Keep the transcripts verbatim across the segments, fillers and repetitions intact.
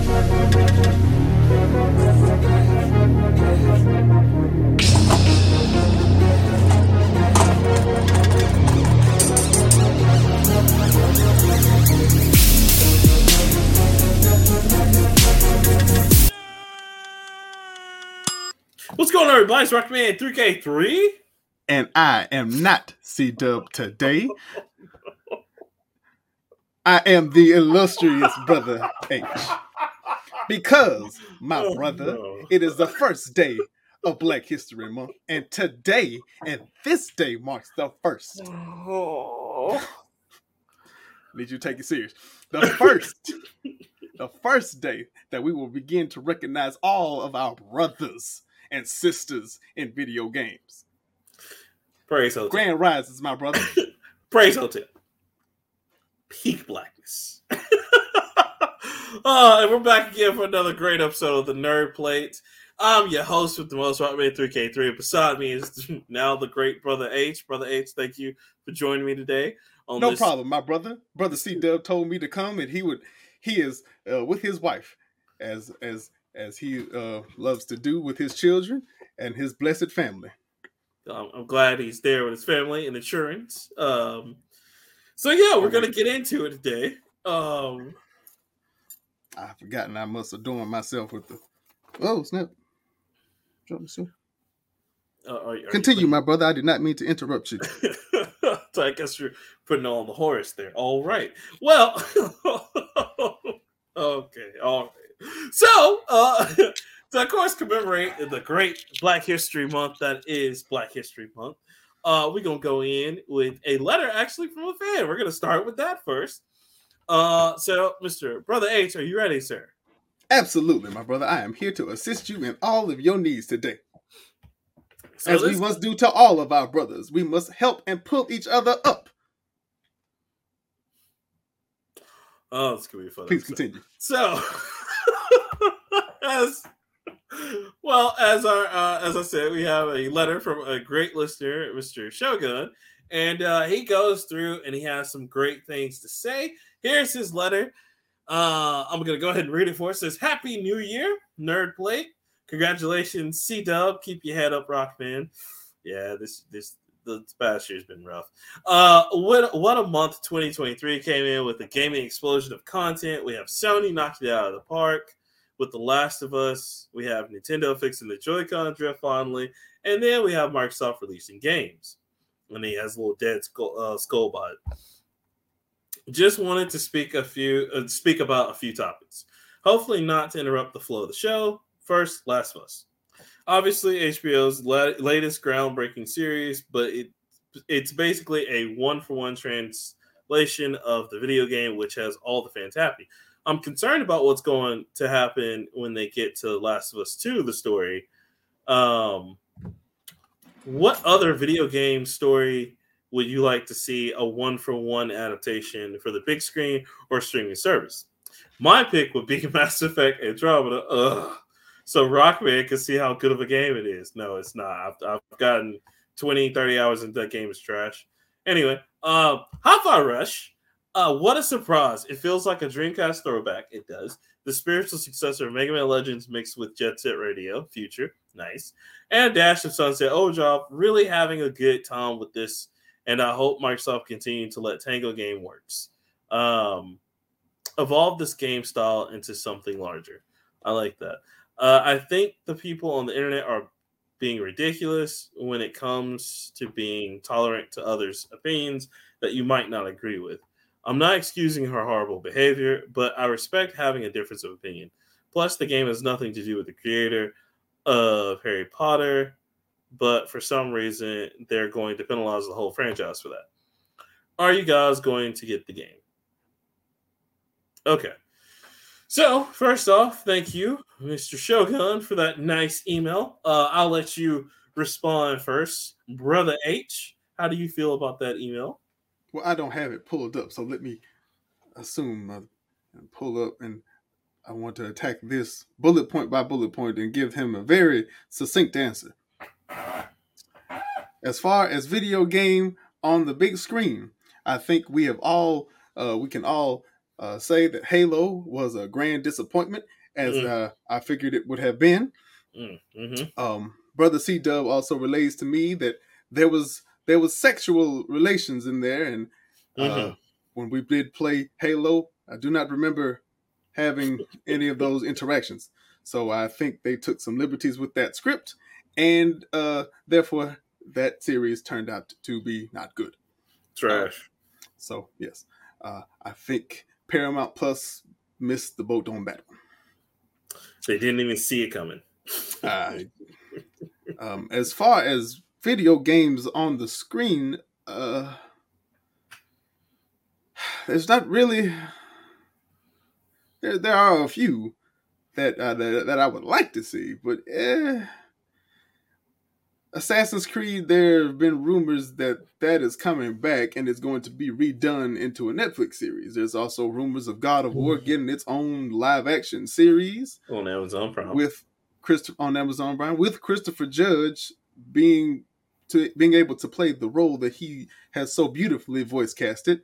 What's going on, everybody? It's Rockman three K three. And I am not C-Dub today. I am the illustrious Brother H. Because, my oh, brother, no. It is the first day of Black History Month. And today, and this day marks the first. Oh. Need you to take it serious. The first. The first day that we will begin to recognize all of our brothers and sisters in video games. Praise Hotel. Grand Rises, my brother. Praise Hotel. Peak blackness. Oh, and we're back again for another great episode of the Nerd Plate. I'm your host with the most, Rockman three K three. Beside me is now the great Brother H. Brother H, thank you for joining me today. On no this... problem, my brother. Brother C-Dub told me to come, and he would. He is uh, with his wife, as as. as he uh, loves to do with his children and his blessed family. I'm glad he's there with his family and insurance. Um, so, yeah, we're going to get into it today. Um, I've forgotten I must adorn myself with the... Oh, snap. Drop me soon. Uh, are, are Continue, you... my brother. I did not mean to interrupt you. So I guess you're putting on the horse there. All right. Well, okay, all right. So, uh, to of course commemorate the great Black History Month that is Black History Month, uh, we're going to go in with a letter actually from a fan. We're going to start with that first. Uh, so, Mister Brother H, are you ready, sir? Absolutely, my brother. I am here to assist you in all of your needs today. So As this... we must do to all of our brothers, we must help and pull each other up. Oh, it's going to be fun. Please episode. Continue. So... As well as our uh, as I said, we have a letter from a great listener, Mister Shogun, and uh, he goes through and he has some great things to say. Here's his letter. Uh, I'm gonna go ahead and read it for us. It says, "Happy New Year, Nerd Plate. Congratulations, C Dub. Keep your head up, Rockman. Yeah, this this the past year's been rough. Uh, what what a month twenty twenty-three came in with a gaming explosion of content. We have Sony knocked it out of the park." With The Last of Us, we have Nintendo fixing the Joy-Con drift finally, and then we have Microsoft releasing games. And he has a little dead skull, uh, skull bot. Just wanted to speak a few, uh, speak about a few topics. Hopefully not to interrupt the flow of the show. First, Last of Us. Obviously, H B O's la- latest groundbreaking series, but it it's basically a one-for-one translation of the video game, which has all the fans happy. I'm concerned about what's going to happen when they get to Last of Us two, the story. Um, what other video game story would you like to see a one-for-one adaptation for the big screen or streaming service? My pick would be Mass Effect Andromeda. Ugh. So Rockman can see how good of a game it is. No, it's not. I've, I've gotten twenty, thirty hours into that game. It's trash. Anyway, uh, Hi-Fi Rush. Uh, what a surprise. It feels like a Dreamcast throwback. It does. The spiritual successor of Mega Man Legends mixed with Jet Set Radio Future. Nice. And Dash of Sunset Ojob. Really having a good time with this. And I hope Microsoft continue to let Tango Game Works um, evolve this game style into something larger. I like that. Uh, I think the people on the internet are being ridiculous when it comes to being tolerant to others' opinions that you might not agree with. I'm not excusing her horrible behavior, but I respect having a difference of opinion. Plus, the game has nothing to do with the creator of Harry Potter, but for some reason, they're going to penalize the whole franchise for that. Are you guys going to get the game? Okay. So, first off, thank you, Mister Shogun, for that nice email. Uh, I'll let you respond first. Brother H, how do you feel about that email? Well, I don't have it pulled up, so let me assume uh, and pull up, and I want to attack this bullet point by bullet point and give him a very succinct answer. As far as video game on the big screen, I think we have all, uh, we can all uh, say that Halo was a grand disappointment, as mm. uh, I figured it would have been. Mm. Mm-hmm. Um, Brother C-Dub also relays to me that there was there was sexual relations in there, and uh, mm-hmm. when we did play Halo, I do not remember having any of those interactions. So I think they took some liberties with that script, and uh, therefore that series turned out to be not good. Trash. Uh, so, yes. Uh, I think Paramount Plus missed the boat on that one. They didn't even see it coming. uh, um, as far as video games on the screen, uh, there's not really... There, there are a few that, uh, that that I would like to see, but eh, Assassin's Creed. There have been rumors that that is coming back and it's going to be redone into a Netflix series. There's also rumors of God of War getting its own live action series on Amazon Prime with Christopher on Amazon Prime with Christopher Judge being to being able to play the role that he has so beautifully voice casted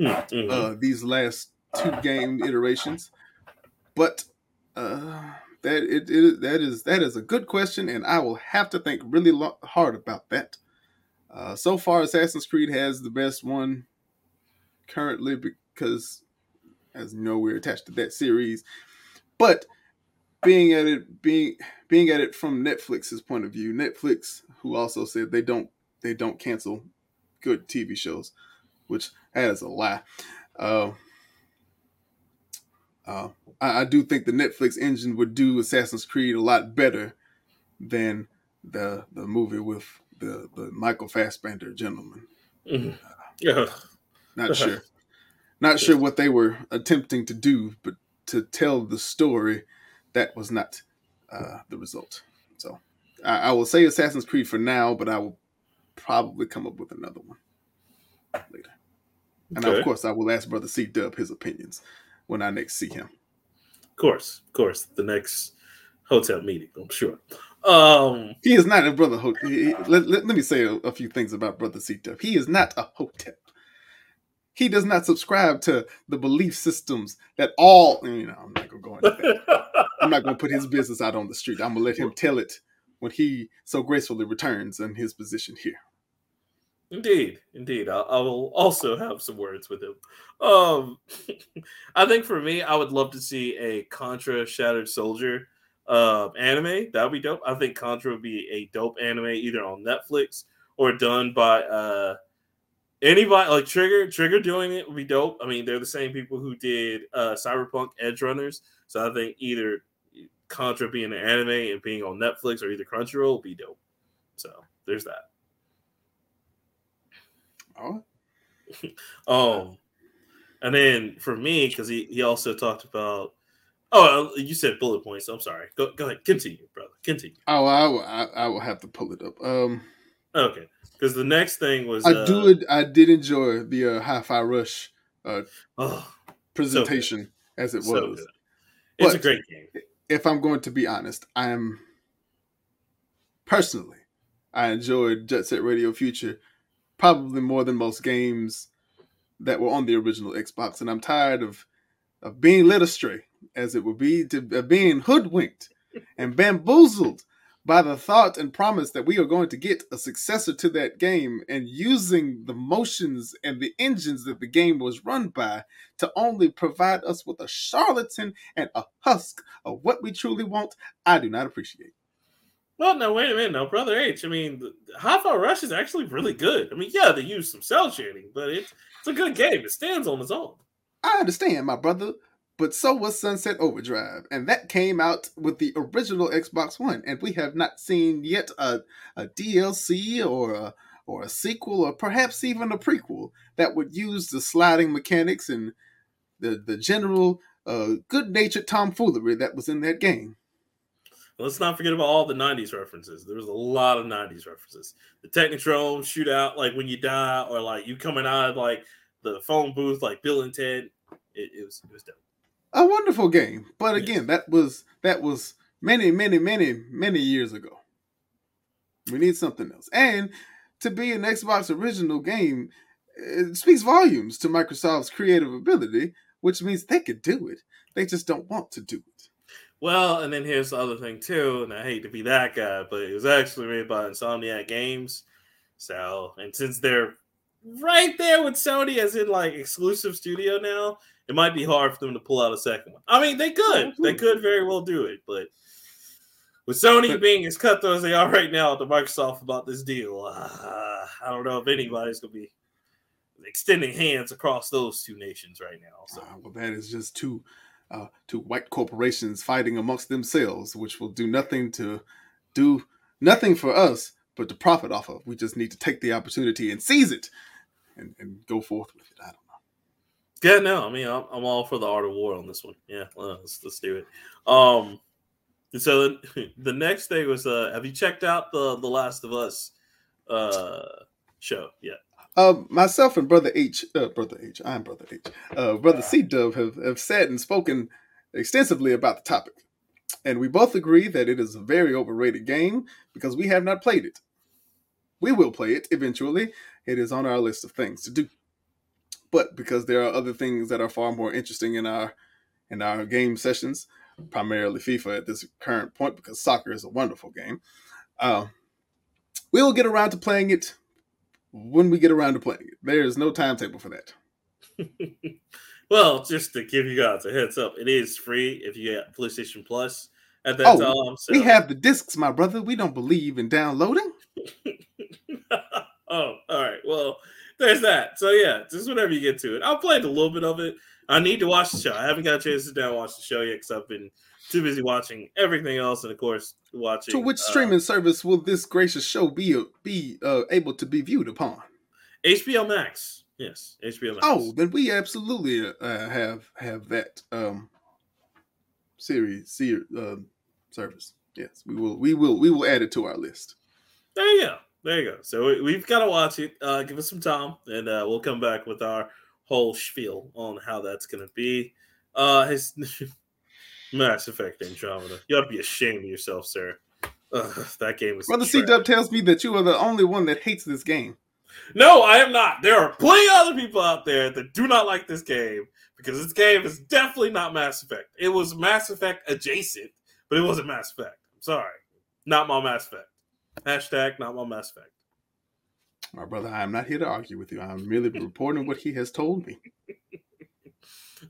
mm-hmm. uh, these last two game iterations. But uh, that it, it that is that is a good question, and I will have to think really lo- hard about that. Uh, so far, Assassin's Creed has the best one currently because, as you know, we're attached to that series. But being at it being being at it from Netflix's point of view, Netflix, who also said they don't they don't cancel good T V shows, which that is a lie. Uh, Uh, I, I do think the Netflix engine would do Assassin's Creed a lot better than the the movie with the, the Michael Fassbender gentleman. Mm-hmm. Uh, yeah. Not sure. Not sure what they were attempting to do, but to tell the story, that was not uh, the result. So I, I will say Assassin's Creed for now, but I will probably come up with another one later. And okay. Of course, I will ask Brother C-Dub his opinions when I next see him. Of course, of course. The next hotel meeting, I'm sure. Um, he is not a brother hotel. Let, let, let me say a, a few things about Brother C-Dub. He is not a hotel. He does not subscribe to the belief systems that all, you know, I'm not going to go into that. I'm not going to put his business out on the street. I'm going to let him tell it when he so gracefully returns in his position here. Indeed, indeed. I, I will also have some words with him. Um, I think for me, I would love to see a Contra Shattered Soldier uh, anime. That would be dope. I think Contra would be a dope anime either on Netflix or done by uh, anybody. Like Trigger, Trigger doing it would be dope. I mean, they're the same people who did uh, Cyberpunk Edgerunners. So I think either Contra being an anime and being on Netflix or either Crunchyroll would be dope. So there's that. Oh. um, and then for me, because he, he also talked about. Oh, you said bullet points. So I'm sorry. Go go ahead. Continue, brother. Continue. Oh, I, I, I will have to pull it up. Um. Okay, because the next thing was I uh, do I did enjoy the uh, Hi-Fi Rush uh, oh, presentation so as it was. So it's but a great game. If I'm going to be honest, I am personally I enjoyed Jet Set Radio Future probably more than most games that were on the original Xbox. And I'm tired of, of being led astray, as it would be, to uh, being hoodwinked and bamboozled by the thought and promise that we are going to get a successor to that game and using the motions and the engines that the game was run by to only provide us with a charlatan and a husk of what we truly want. I do not appreciate. Well, no, wait a minute. No, Brother H. I mean, Hi-Fi Rush is actually really good. I mean, yeah, they use some cell shading, but it's, it's a good game. It stands on its own. I understand, my brother, but so was Sunset Overdrive, and that came out with the original Xbox One, and we have not seen yet a, a D L C or a, or a sequel or perhaps even a prequel that would use the sliding mechanics and the, the general uh, good-natured tomfoolery that was in that game. Let's not forget about all the nineties references. There was a lot of nineties references. The Technodrome shootout, like when you die, or like you coming out of like the phone booth, like Bill and Ted. It, it was it was dope. A wonderful game, but again, yes. that was that was many, many, many, many years ago. We need something else, and to be an Xbox original game, it speaks volumes to Microsoft's creative ability which means they could do it. They just don't want to do it. Well, and then here's the other thing, too, and I hate to be that guy, but it was actually made by Insomniac Games. So, and since they're right there with Sony as in, like, exclusive studio now, it might be hard for them to pull out a second one. I mean, they could. They could very well do it, but with Sony but, being as cutthroat as they are right now to Microsoft about this deal, uh, I don't know if anybody's going to be extending hands across those two nations right now. So, uh, well, that is just too... Uh, to white corporations fighting amongst themselves, which will do nothing to do nothing for us but to profit off of. We just need to take the opportunity and seize it and, and go forth with it. I don't know. Yeah, no, I mean, I'm, I'm all for the art of war on this one. Yeah, let's, let's do it. Um, so the, the next thing was, uh, have you checked out the The Last of Us uh, show yet? Uh, myself and Brother H, uh, Brother H, I'm Brother H, uh, Brother C-Dub have, have said and spoken extensively about the topic. And we both agree that it is a very overrated game because we have not played it. We will play it eventually. It is on our list of things to do. But because there are other things that are far more interesting in our in our game sessions, primarily FIFA at this current point, because soccer is a wonderful game, uh, we will get around to playing it when we get around to playing it. There is no timetable for that. Well, just to give you guys a heads up, it is free if you have PlayStation Plus at that oh, time. So. We have the discs, my brother. We don't believe in downloading. Oh, all right. Well, there's that. So, yeah, just whenever you get to it. I've played a little bit of it. I need to watch the show. I haven't got a chance to sit down and watch the show yet because I've been too busy watching everything else and, of course, watching... To which streaming uh, service will this gracious show be be uh, able to be viewed upon? H B O Max. Yes, H B O Max. Oh, then we absolutely uh, have have that um, series, series uh, service. Yes, we will we will, we will add it to our list. There you go. There you go. So we, we've got to watch it. Uh, give us some time, and uh, we'll come back with our whole spiel on how that's going to be. Uh, his Mass Effect Andromeda. You ought to be ashamed of yourself, sir. Ugh, that game is... Brother C-Dub tells me that you are the only one that hates this game. No, I am not. There are plenty of other people out there that do not like this game because this game is definitely not Mass Effect. It was Mass Effect adjacent, but it wasn't Mass Effect. I'm sorry. Not my Mass Effect. Hashtag not my Mass Effect. My brother, I am not here to argue with you. I'm merely reporting what he has told me.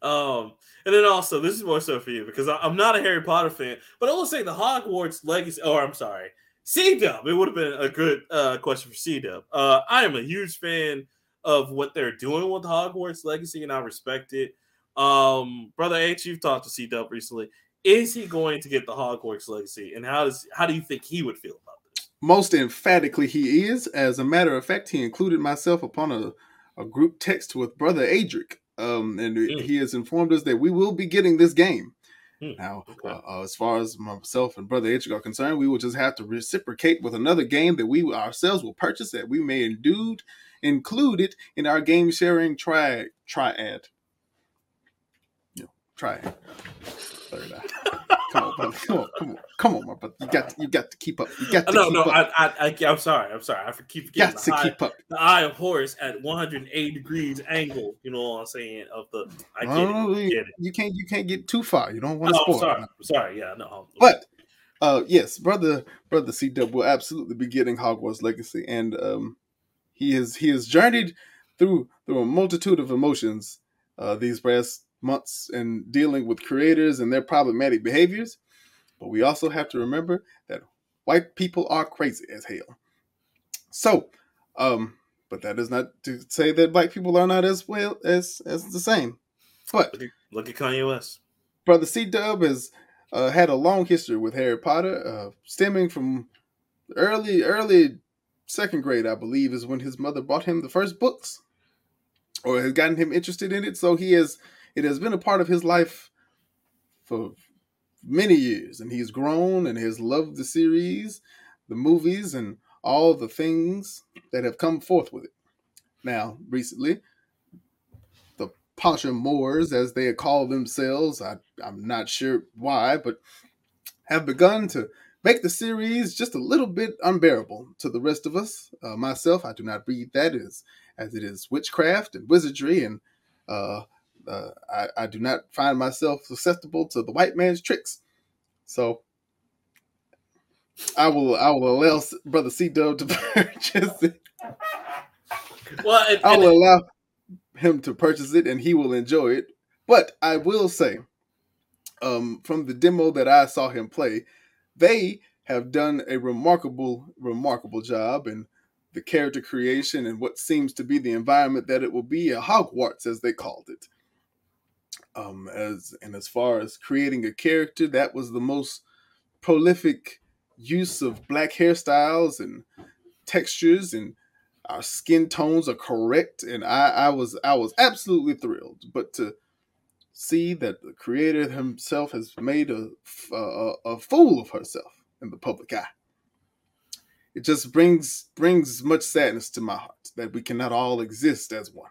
Um, and then also, this is more so for you, because I, I'm not a Harry Potter fan, but I will say the Hogwarts Legacy, or I'm sorry, C-Dub, it would have been a good uh, question for C-Dub. Uh, I am a huge fan of what they're doing with Hogwarts Legacy, and I respect it. Um, Brother H, you've talked to C-Dub recently. Is he going to get the Hogwarts Legacy, and how does how do you think he would feel about this? Most emphatically he is. As a matter of fact, he included myself upon a, a group text with Brother Adric. Um, and mm. he has informed us that we will be getting this game. Mm. Now, okay. uh, as far as myself and Brother H are concerned, we will just have to reciprocate with another game that we ourselves will purchase that we may endude, include it in our game sharing tri- triad. Yeah, triad. Third eye. Come on, brother. Come on, come on, come on, my brother. You got, to, you got to keep up. You got to no, keep no, up. No, no, I, I, I'm sorry, I'm sorry. I keep forgetting got the, to eye, keep up. The eye of Horus at one hundred eight degrees angle. You know what I'm saying? Of the, I get, oh, it, get it. You can't, you can't get too far. You don't want to. No, spoil. I'm sorry, I'm sorry. Yeah, no. But, uh, yes, brother, brother C-Dub will absolutely be getting Hogwarts Legacy, and um, he has he has journeyed through through a multitude of emotions uh, these past months and dealing with creators and their problematic behaviors, but we also have to remember that white people are crazy as hell. So, um, but that is not to say that black people are not as well as as the same. But look at, look at Kanye West. Brother C-Dub has uh, had a long history with Harry Potter, uh, stemming from early early second grade, I believe, is when his mother bought him the first books, or has gotten him interested in it. So he has. It has been a part of his life for many years, and he's grown and has loved the series, the movies, and all the things that have come forth with it. Now, recently, the Pasha Moors, as they call themselves, I, I'm not sure why, but have begun to make the series just a little bit unbearable to the rest of us. Uh, myself, I do not read that as, as it is witchcraft and wizardry and uh Uh, I, I do not find myself susceptible to the white man's tricks. So I will I will allow Brother C-Dub to purchase it. Well, and, I will and, allow him to purchase it, and he will enjoy it. But I will say, um, from the demo that I saw him play, they have done a remarkable, remarkable job in the character creation and what seems to be the environment that it will be, a Hogwarts, as they called it. Um, as and as far as creating a character, that was the most prolific use of black hairstyles and textures, and our skin tones are correct, and I, I was I was absolutely thrilled. But to see that the creator himself has made a, a a fool of herself in the public eye, it just brings brings much sadness to my heart that we cannot all exist as one.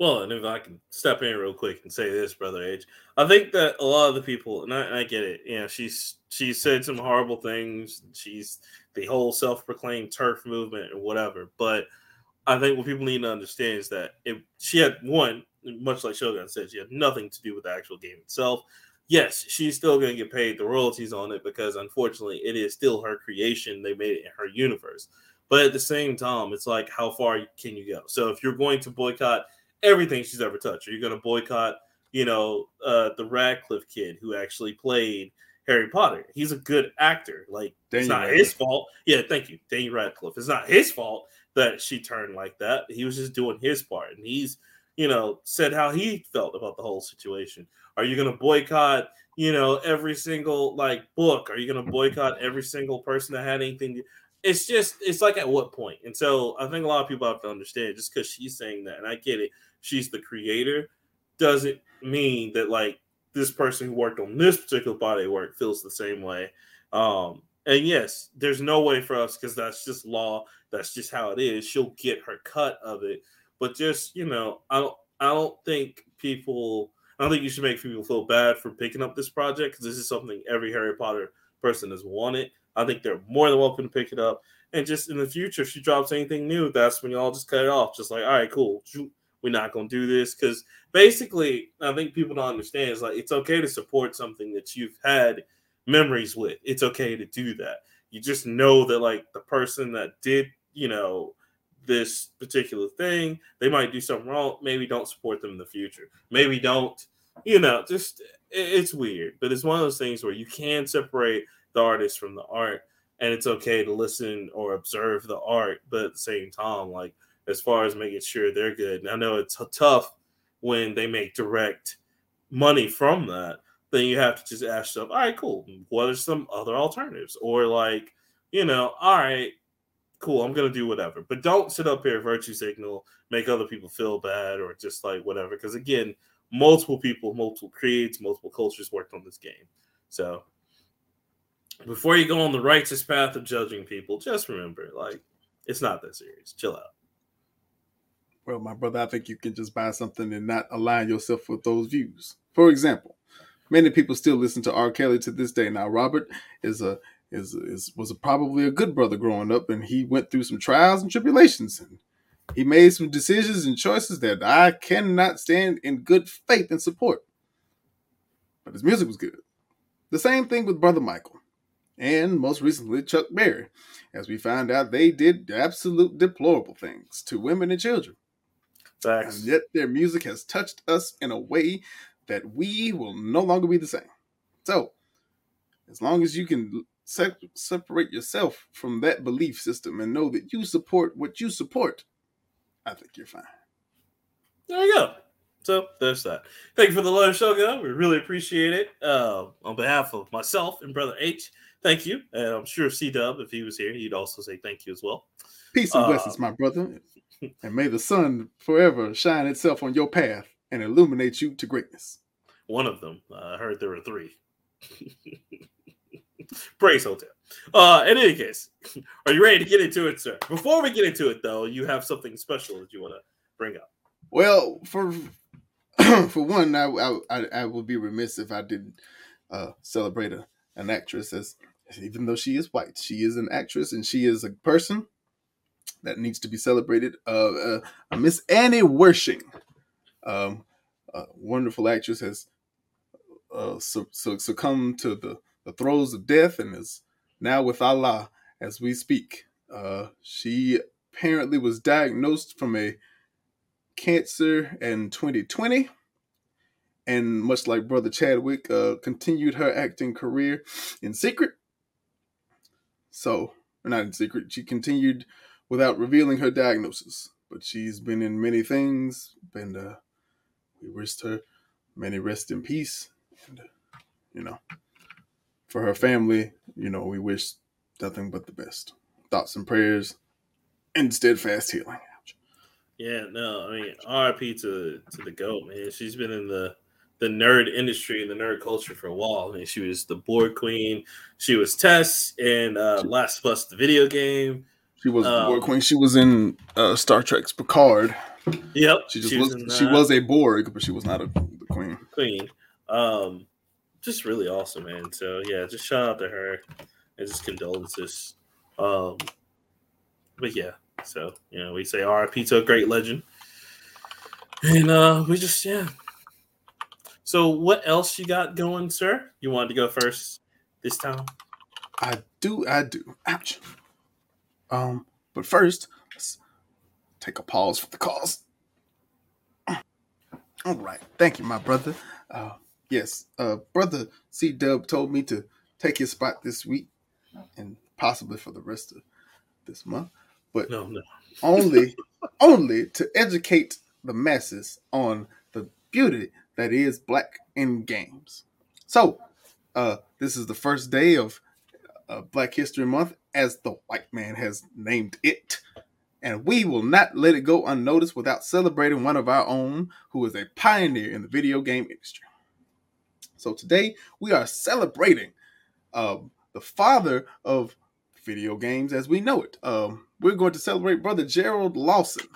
Well, and if I can step in real quick and say this, Brother H, I think that a lot of the people, and I, and I get it, you know, she's she said some horrible things. She's the whole self-proclaimed turf movement and whatever. But I think what people need to understand is that if she had, one, much like Shogun said, she had nothing to do with the actual game itself. Yes, she's still going to get paid the royalties on it because, unfortunately, it is still her creation. They made it in her universe. But at the same time, it's like, how far can you go? So if you're going to boycott everything she's ever touched, or you're going to boycott, you know, uh, the Radcliffe kid who actually played Harry Potter. He's a good actor. Like, Danny it's not Radcliffe. His fault. Yeah, thank you, Danny Radcliffe. It's not his fault that she turned like that. He was just doing his part, and he's, you know, said how he felt about the whole situation. Are you going to boycott, you know, every single, like, book? Are you going to boycott every single person that had anything to do? It's just, it's like, at what point? And so I think a lot of people have to understand, just because she's saying that, and I get it, she's the creator, doesn't mean that, like, this person who worked on this particular body of work feels the same way. Um, and yes, there's no way for us, because that's just law. That's just how it is. She'll get her cut of it. But just, you know, I don't, I don't think people, I don't think you should make people feel bad for picking up this project, because this is something every Harry Potter person has wanted. I think they're more than welcome to pick it up. And just in the future, if she drops anything new, that's when y'all just cut it off. Just like, all right, cool. We're not going to do this. Because basically, I think people don't understand. It's like, it's okay to support something that you've had memories with. It's okay to do that. You just know that, like, the person that did, you know, this particular thing, they might do something wrong. Maybe don't support them in the future. Maybe don't, you know, just, it's weird. But it's one of those things where you can separate the artist from the art, and it's okay to listen or observe the art, but at the same time, like, as far as making sure they're good. And I know it's tough when they make direct money from that, then you have to just ask yourself, all right, cool, what are some other alternatives? Or, like, you know, all right, cool, I'm going to do whatever. But don't sit up here virtue signal, make other people feel bad, or just, like, whatever. Because, again, multiple people, multiple creeds, multiple cultures worked on this game. So before you go on the righteous path of judging people, just remember, like, it's not that serious. Chill out. Well, my brother, I think you can just buy something and not align yourself with those views. For example, many people still listen to R. Kelly to this day. Now, Robert is a is is was a, probably a good brother growing up, and he went through some trials and tribulations, and he made some decisions and choices that I cannot stand in good faith and support. But his music was good. The same thing with Brother Michael. And most recently, Chuck Berry. As we find out, they did absolute deplorable things to women and children. Facts. And yet their music has touched us in a way that we will no longer be the same. So, as long as you can se- separate yourself from that belief system and know that you support what you support, I think you're fine. There you go. So there's that. Thank you for the love, Shogun. We really appreciate it. Uh, on behalf of myself and Brother H, thank you. And I'm sure C-Dub, if he was here, he'd also say thank you as well. Peace and uh, blessings, my brother. And may the sun forever shine itself on your path and illuminate you to greatness. One of them. Uh, I heard there were three. Praise Hotel. Uh, in any case, are you ready to get into it, sir? Before we get into it, though, you have something special that you want to bring up. Well, for... For one, I, I I would be remiss if I didn't uh, celebrate a, an actress, as even though she is white, she is an actress and she is a person that needs to be celebrated. Uh, uh, Miss Annie Wershing, um, uh, wonderful actress has uh, su- su- succumbed to the, the throes of death and is now with Allah as we speak. Uh, she apparently was diagnosed from a cancer in twenty twenty, and much like Brother Chadwick, uh, continued her acting career in secret. So, or not in secret, she continued without revealing her diagnosis. But she's been in many things, and uh, we wished her many rest in peace. And, uh, you know, for her family, you know, we wish nothing but the best. Thoughts and prayers and steadfast healing. Yeah, no, I mean, R I P to to the GOAT, man. She's been in the, the nerd industry and the nerd culture for a while. I mean, she was the board queen. She was Tess in uh, Last of Us, the video game. She was um, the board queen. She was in uh, Star Trek's Picard. Yep. She just she was, was in, uh, she was a Borg, but she was not a the queen. Queen. Um, just really awesome, man. So, yeah, just shout out to her and just condolences. Um, but, yeah. So, you know, we say R I P to a great legend. And uh, we just, yeah. So what else you got going, sir? You wanted to go first this time? I do, I do. Ouch. Um, but first, let's take a pause for the cause. All right. Thank you, my brother. Uh, yes, uh, Brother C-Dub told me to take his spot this week and possibly for the rest of this month. But no, no. only, only to educate the masses on the beauty that is black in games. So, uh, this is the first day of uh, Black History Month, as the white man has named it, and we will not let it go unnoticed without celebrating one of our own, who is a pioneer in the video game industry. So today we are celebrating uh, the father of video games as we know it. Um, we're going to celebrate Brother Gerald Lawson.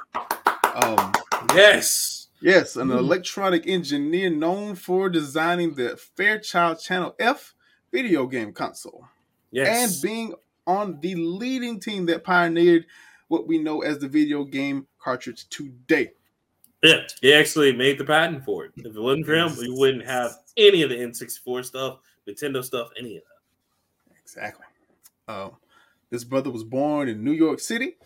Um, yes. Yes, an mm. electronic engineer known for designing the Fairchild Channel F video game console. Yes. And being on the leading team that pioneered what we know as the video game cartridge today. Yeah, he actually made the patent for it. If it wasn't for him, we wouldn't have any of the N sixty-four stuff, Nintendo stuff, any of that. Exactly. Um, This brother was born in New York City,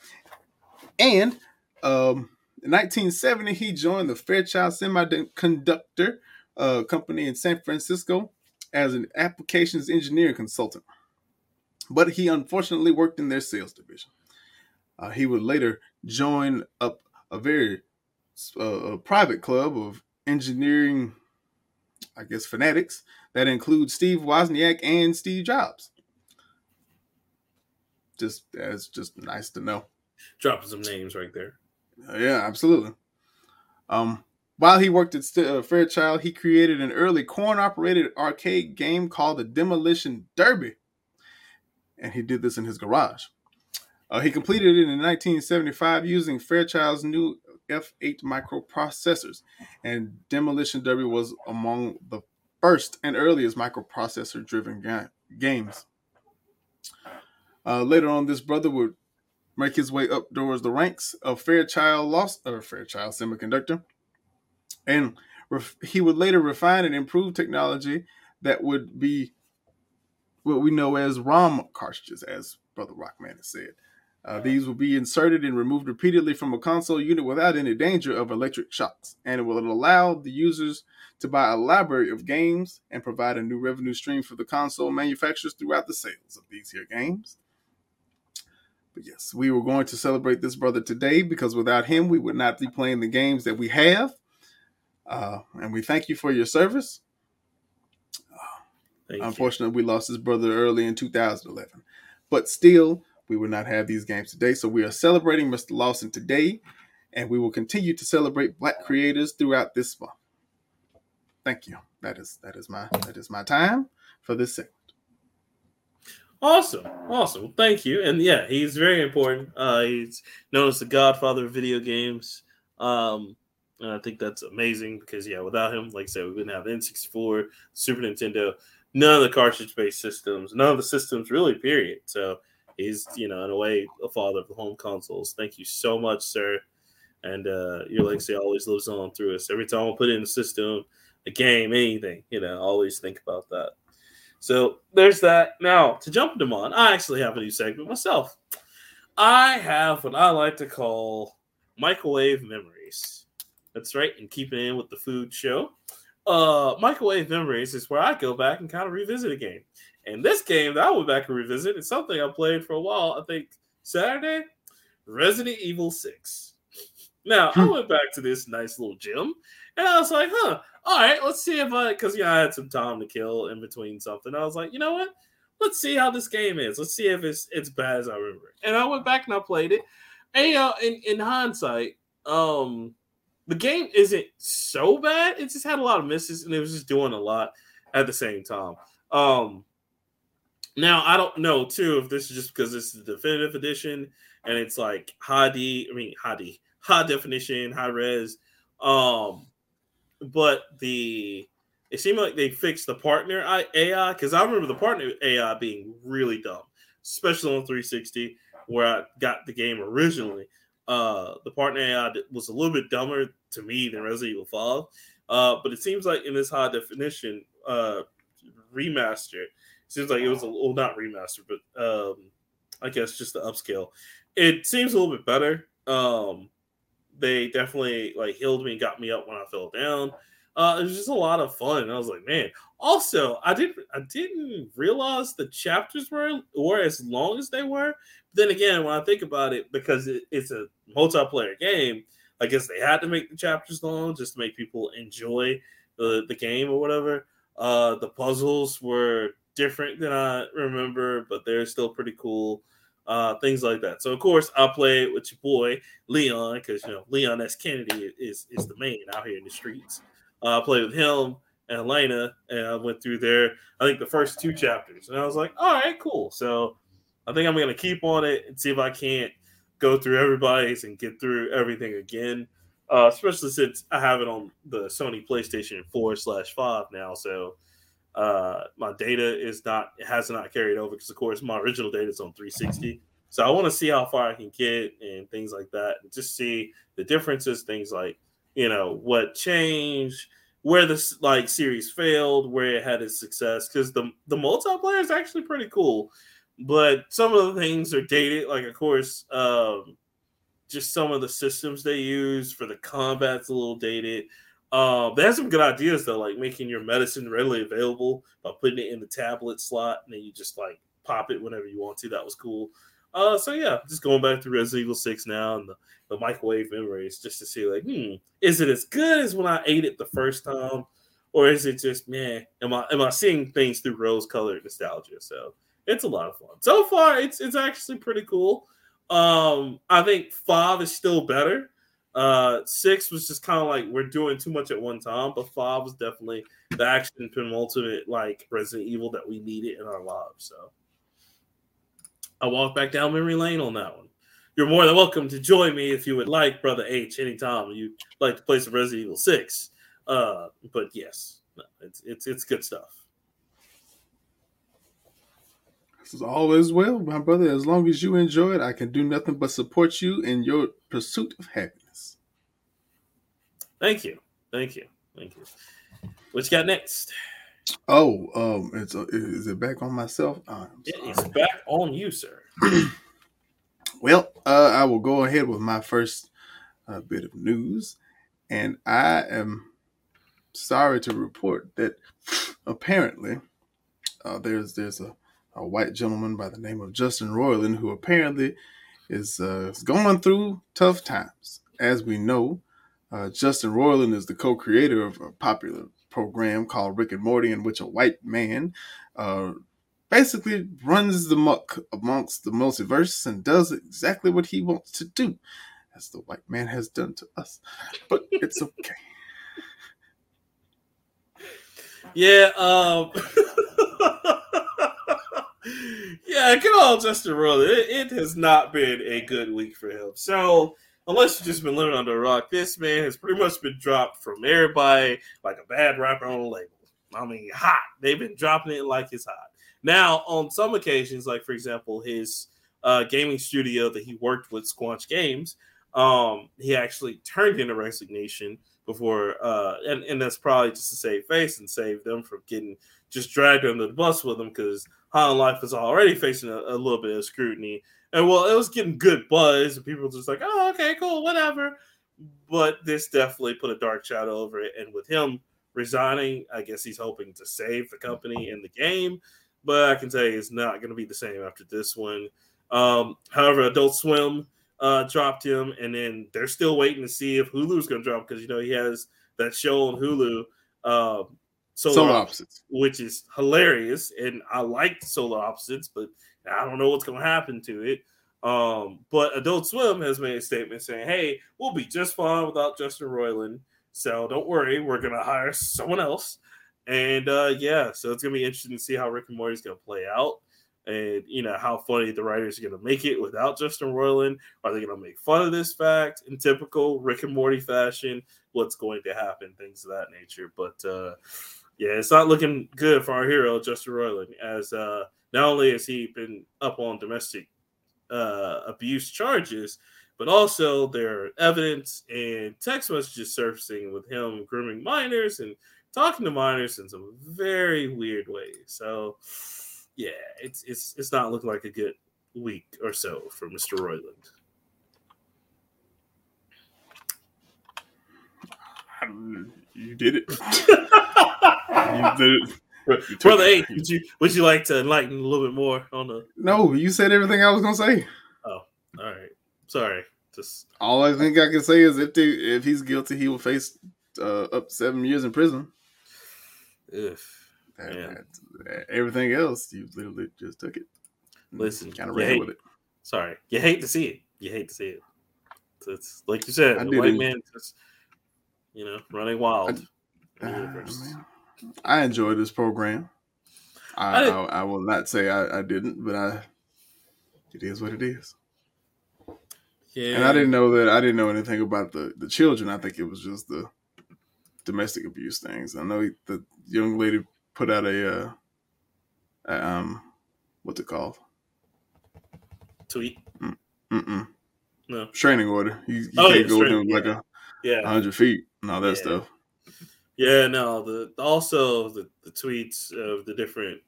and um, in nineteen seventy, he joined the Fairchild Semiconductor uh, company in San Francisco as an applications engineering consultant. But he unfortunately worked in their sales division. Uh, he would later join up a very uh, private club of engineering, I guess, fanatics that include Steve Wozniak and Steve Jobs. Just it's just nice to know. Dropping some names right there. Uh, yeah, absolutely. Um, while he worked at St- uh, Fairchild, he created an early coin-operated arcade game called the Demolition Derby, and he did this in his garage. Uh, he completed it in nineteen seventy-five using Fairchild's new F eight microprocessors, and Demolition Derby was among the first and earliest microprocessor-driven ga- games. Uh, later on, this brother would make his way up towards the ranks of Fairchild Lost or Fairchild Semiconductor, and ref- he would later refine and improve technology that would be what we know as ROM cartridges, as Brother Rockman has said. Uh, these will be inserted and removed repeatedly from a console unit without any danger of electric shocks, and it will allow the users to buy a library of games and provide a new revenue stream for the console manufacturers throughout the sales of these here games. But yes, we were going to celebrate this brother today because without him, we would not be playing the games that we have. Uh, and we thank you for your service. Uh, unfortunately, you. We lost this brother early in two thousand eleven. But still, we would not have these games today. So we are celebrating Mister Lawson today. And we will continue to celebrate Black creators throughout this month. Thank you. That is that is my that is my time for this segment. Awesome. Awesome. Thank you. And yeah, he's very important. Uh, he's known as the godfather of video games. Um, and I think that's amazing because, yeah, without him, like I said, we wouldn't have N sixty-four, Super Nintendo, none of the cartridge-based systems, none of the systems really, period. So he's, you know, in a way, a father of the home consoles. Thank you so much, sir. And uh, your legacy always lives on through us. Every time I put it in the system, the game, anything, you know, I always think about that. So there's that. Now, to jump into mine, I actually have a new segment myself. I have what I like to call microwave memories. That's right, and keeping in with the food show. Uh, microwave memories is where I go back and kind of revisit a game. And this game that I went back and revisit is something I played for a while, I think Saturday, Resident Evil six. Now, I went back to this nice little gym, and I was like, huh, all right, let's see if I, because, yeah, I had some time to kill in between something. I was like, you know what? Let's see how this game is. Let's see if it's it's bad as I remember it. And I went back and I played it. And, you know, in, in hindsight, um, the game isn't so bad. It just had a lot of misses, and it was just doing a lot at the same time. Um, now, I don't know, too, if this is just because this is the definitive edition, and it's like high D, I mean, high D. high definition, high res. Um, but the it seemed like they fixed the partner A I, because I remember the partner A I being really dumb, especially on three sixty, where I got the game originally. Uh, the partner A I was a little bit dumber to me than Resident Evil five. Uh, but it seems like in this high definition uh, remaster, it seems like it was a well, not remaster, but um, I guess just the upscale. It seems a little bit better. Um, They definitely, like, healed me and got me up when I fell down. Uh, it was just a lot of fun. I was like, man. Also, I didn't I didn't realize the chapters were, were as long as they were. Then again, when I think about it, because it, it's a multiplayer game, I guess they had to make the chapters long just to make people enjoy the, the game or whatever. Uh, the puzzles were different than I remember, but they're still pretty cool. Uh, things like that. So, of course, I play with your boy, Leon, because, you know, Leon S. Kennedy is, is the man out here in the streets. Uh, I played with him and Elena, and I went through their, I think, the first two chapters. And I was like, all right, cool. So, I think I'm going to keep on it and see if I can't go through everybody's and get through everything again, uh, especially since I have it on the Sony PlayStation four slash five now. So, Uh, my data is not, it has not carried over because, of course, my original data is on three sixty. So I want to see how far I can get and things like that, and just see the differences, things like, you know, what changed, where this like series failed, where it had its success. Because the the multiplayer is actually pretty cool, but some of the things are dated. Like, of course, um, just some of the systems they use for the combat's a little dated. Um, they have some good ideas, though, like making your medicine readily available by putting it in the tablet slot, and then you just, like, pop it whenever you want to. That was cool. Uh, so, yeah, just going back to Resident Evil six now and the, the microwave memories just to see, like, hmm, is it as good as when I ate it the first time, or is it just, man, am I am I seeing things through rose-colored nostalgia? So it's a lot of fun. So far, it's it's actually pretty cool. Um, I think five is still better. Uh, six was just kind of like we're doing too much at one time, but five was definitely the action penultimate like Resident Evil that we needed in our lives. So I walked back down memory lane on that one. You're more than welcome to join me if you would like, Brother H, anytime you'd like to play some Resident Evil six. Uh, but yes, no, it's it's it's good stuff. This is always well, my brother. As long as you enjoy it, I can do nothing but support you in your pursuit of happiness. Thank you. Thank you. Thank you. What you got next? Oh, um, it's uh, is it back on myself? Oh, it's back on you, sir. Well, uh, I will go ahead with my first uh, bit of news. And I am sorry to report that apparently uh, there's there's a, a white gentleman by the name of Justin Roiland who apparently is uh, going through tough times. As we know, Uh, Justin Roiland is the co-creator of a popular program called Rick and Morty, in which a white man uh, basically runs the muck amongst the multiverse and does exactly what he wants to do, as the white man has done to us. But it's okay. Yeah, um... yeah, good old Justin Roiland. It, it has not been a good week for him. So... unless you've just been living under a rock, this man has pretty much been dropped from everybody like a bad rapper on a label. I mean, hot. They've been dropping it like it's hot. Now, on some occasions, like, for example, his uh, gaming studio that he worked with, Squanch Games, Um, he actually turned in a resignation before, uh, and, and that's probably just to save face and save them from getting just dragged under the bus with him, because Holland Life is already facing a, a little bit of scrutiny. And, well, it was getting good buzz, and people were just like, oh, okay, cool, whatever. But this definitely put a dark shadow over it. And with him resigning, I guess he's hoping to save the company and the game. But I can tell you it's not going to be the same after this one. Um, however, Adult Swim uh, dropped him, and then they're still waiting to see if Hulu's going to drop, because, you know, he has that show on Hulu, uh, Solar, Solar Opposites, which is hilarious. And I liked Solar Opposites, but I don't know what's going to happen to it. Um, but Adult Swim has made a statement saying, hey, we'll be just fine without Justin Roiland, so don't worry, we're going to hire someone else. And, uh, yeah, so it's going to be interesting to see how Rick and Morty is going to play out, and, you know, how funny the writers are going to make it without Justin Roiland. Are they going to make fun of this fact in typical Rick and Morty fashion? What's going to happen? Things of that nature. But, uh, yeah, it's not looking good for our hero, Justin Roiland, as uh, not only has he been up on domestic uh, abuse charges, but also there are evidence and text messages surfacing with him grooming minors and talking to minors in some very weird ways. So, yeah, it's it's it's not looking like a good week or so for Mister Roiland. Um, you did it. You did it. You Brother H, would you, would you like to enlighten a little bit more on the... No, you said everything I was going to say. Oh, all right. Sorry. Just all I think I can say is if, they, if he's guilty, he will face uh, up to seven years in prison. If... And everything else, you literally just took it. Listen, kind of ran with it. Sorry, you hate to see it. You hate to see it. It's, it's like you said, I the white man just, you know, running wild. I, uh, I enjoy this program. I I, I I will not say I, I didn't, but I it is what it is. Yeah, and I didn't know that I didn't know anything about the the children. I think it was just the domestic abuse things. I know the young lady put out a, uh, a, um, what's it called? Tweet. Mm-mm. No. Restraining order. You, you oh, can't yeah, go within yeah. like a yeah. hundred feet and all that yeah. stuff. Yeah, no. The also the, the tweets of the different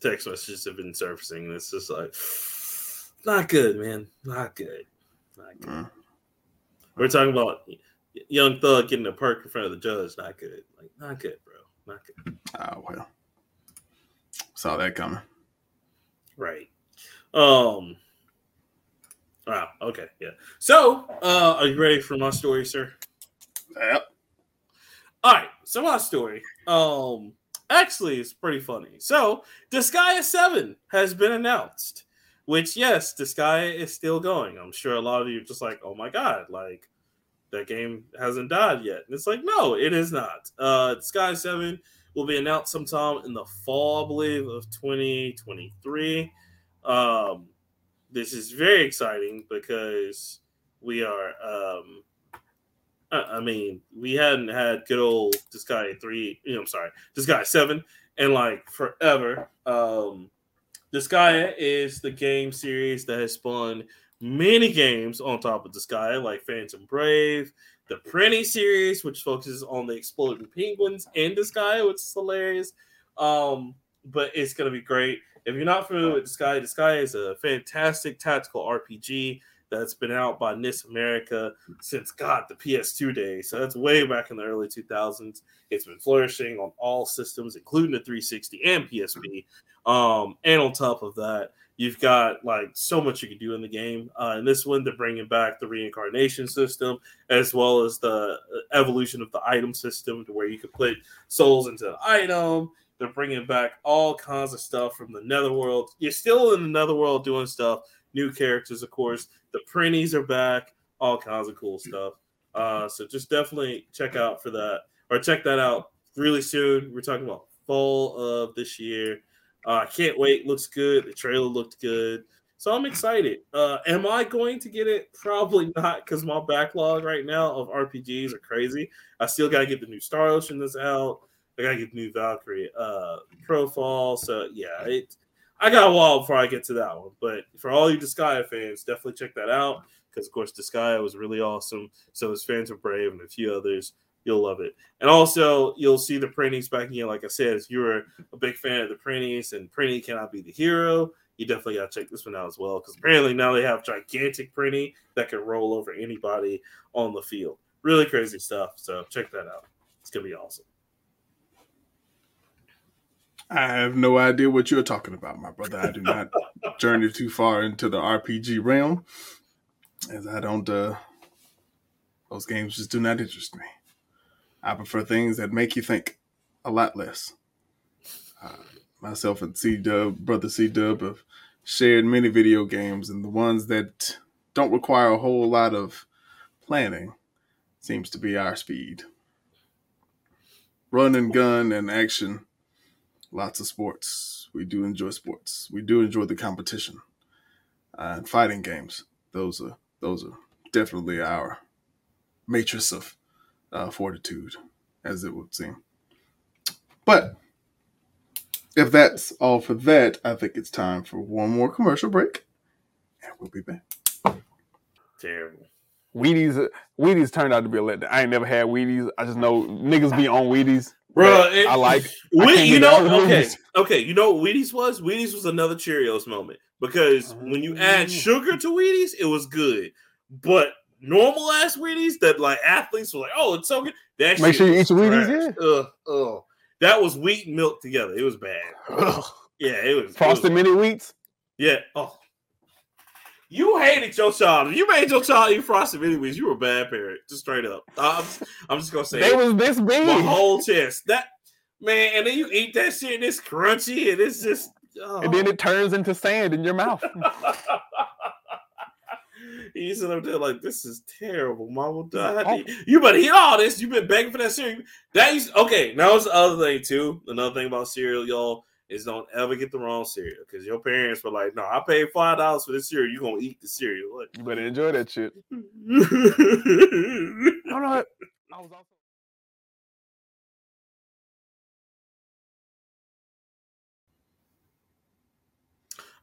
text messages have been surfacing. It's just like, not good, man. Not good. Not good. Uh, We're talking about Young Thug getting a perk in front of the judge. Not good. Like, not good, bro. Okay. Oh, well. Saw that coming. Right. Um. Wow. Okay. Yeah. So, uh, are you ready for my story, sir? Yep. All right. So, my story. Um. Actually, it's pretty funny. So, Disgaea seven has been announced, which, yes, Disgaea is still going. I'm sure a lot of you are just like, oh, my God. Like, that game hasn't died yet. And it's like, no, it is not. Uh, Disgaea seven will be announced sometime in the fall, I believe, of twenty twenty-three. Um, this is very exciting because we are, um, I, I mean, we hadn't had good old Disgaea three, you know, I'm sorry, Disgaea seven in like forever. Um, Disgaea is the game series that has spawned many games on top of Disgaea, like Phantom Brave, the Preny series, which focuses on the exploding penguins in Disgaea, which is hilarious. Um, but it's going to be great. If you're not familiar with Disgaea, Disgaea is a fantastic tactical R P G that's been out by N I S America since, God, the P S two days. So that's way back in the early two thousands. It's been flourishing on all systems, including the three sixty and P S P. Um, and on top of that, you've got, like, so much you can do in the game. Uh, in this one, they're bringing back the reincarnation system, as well as the evolution of the item system to where you can put souls into an item. They're bringing back all kinds of stuff from the Netherworld. You're still in the Netherworld doing stuff. New characters, of course. The Prinnies are back. All kinds of cool stuff. Uh, so just definitely check out for that. Or check that out really soon. We're talking about fall of this year. I uh, can't wait. Looks good. The trailer looked good. So I'm excited. Uh, am I going to get it? Probably not, because my backlog right now of R P Gs are crazy. I still got to get the new Star Ocean that's out. I got to get the new Valkyrie uh, Profile. So, yeah, it, I got a while before I get to that one. But for all you Disgaea fans, definitely check that out. because, of course, Disgaea was really awesome. So his fans are brave and a few others. You'll love it. And also, you'll see the Praenees back again. Like I said, if you're a big fan of the Praenees and Praenei Cannot Be the Hero, you definitely got to check this one out as well, because apparently now they have gigantic Praenei that can roll over anybody on the field. Really crazy stuff. So check that out. It's going to be awesome. I have no idea what you're talking about, my brother. I do not journey too far into the R P G realm, as I don't, uh, those games just do not interest me. I prefer things that make you think a lot less. Uh, myself and C-Dub, Brother C-Dub, have shared many video games, and the ones that don't require a whole lot of planning seems to be our speed. Run and gun and action. Lots of sports. We do enjoy sports. We do enjoy the competition. Uh, and fighting games. Those are those are definitely our matrix of uh, fortitude, as it would seem. But if that's all for that, I think it's time for one more commercial break, and we'll be back. Terrible. Wheaties, Wheaties turned out to be a letdown. I ain't never had Wheaties. I just know niggas be on Wheaties. Bro, it, I like. We, I you know, okay, okay. You know what Wheaties was? Wheaties was another Cheerios moment, because when you add sugar to Wheaties, it was good. But normal ass Wheaties that like athletes were like, oh, it's so good. That Make shit sure you eat your Wheaties. Yeah. Uh, uh, that was wheat and milk together. It was bad. Ugh. Yeah, it was frosted mini wheats. Yeah. Oh, you hated your child. You made your child eat frosted mini wheats. You were a bad parent, just straight up. I'm, I'm just gonna say they it. was this big, my whole chest. That man, and then you eat that shit, and it's crunchy, and it's just, oh. And then it turns into sand in your mouth. You sit up there like, this is terrible, Mama died. Oh. You better eat all this. You've been begging for that cereal. That used, okay. Now it's the other thing too. Another thing about cereal, y'all, is don't ever get the wrong cereal, because your parents were like, no, I paid five dollars for this cereal. You're going to eat the cereal. What? You better enjoy that shit. I don't know what. I was also.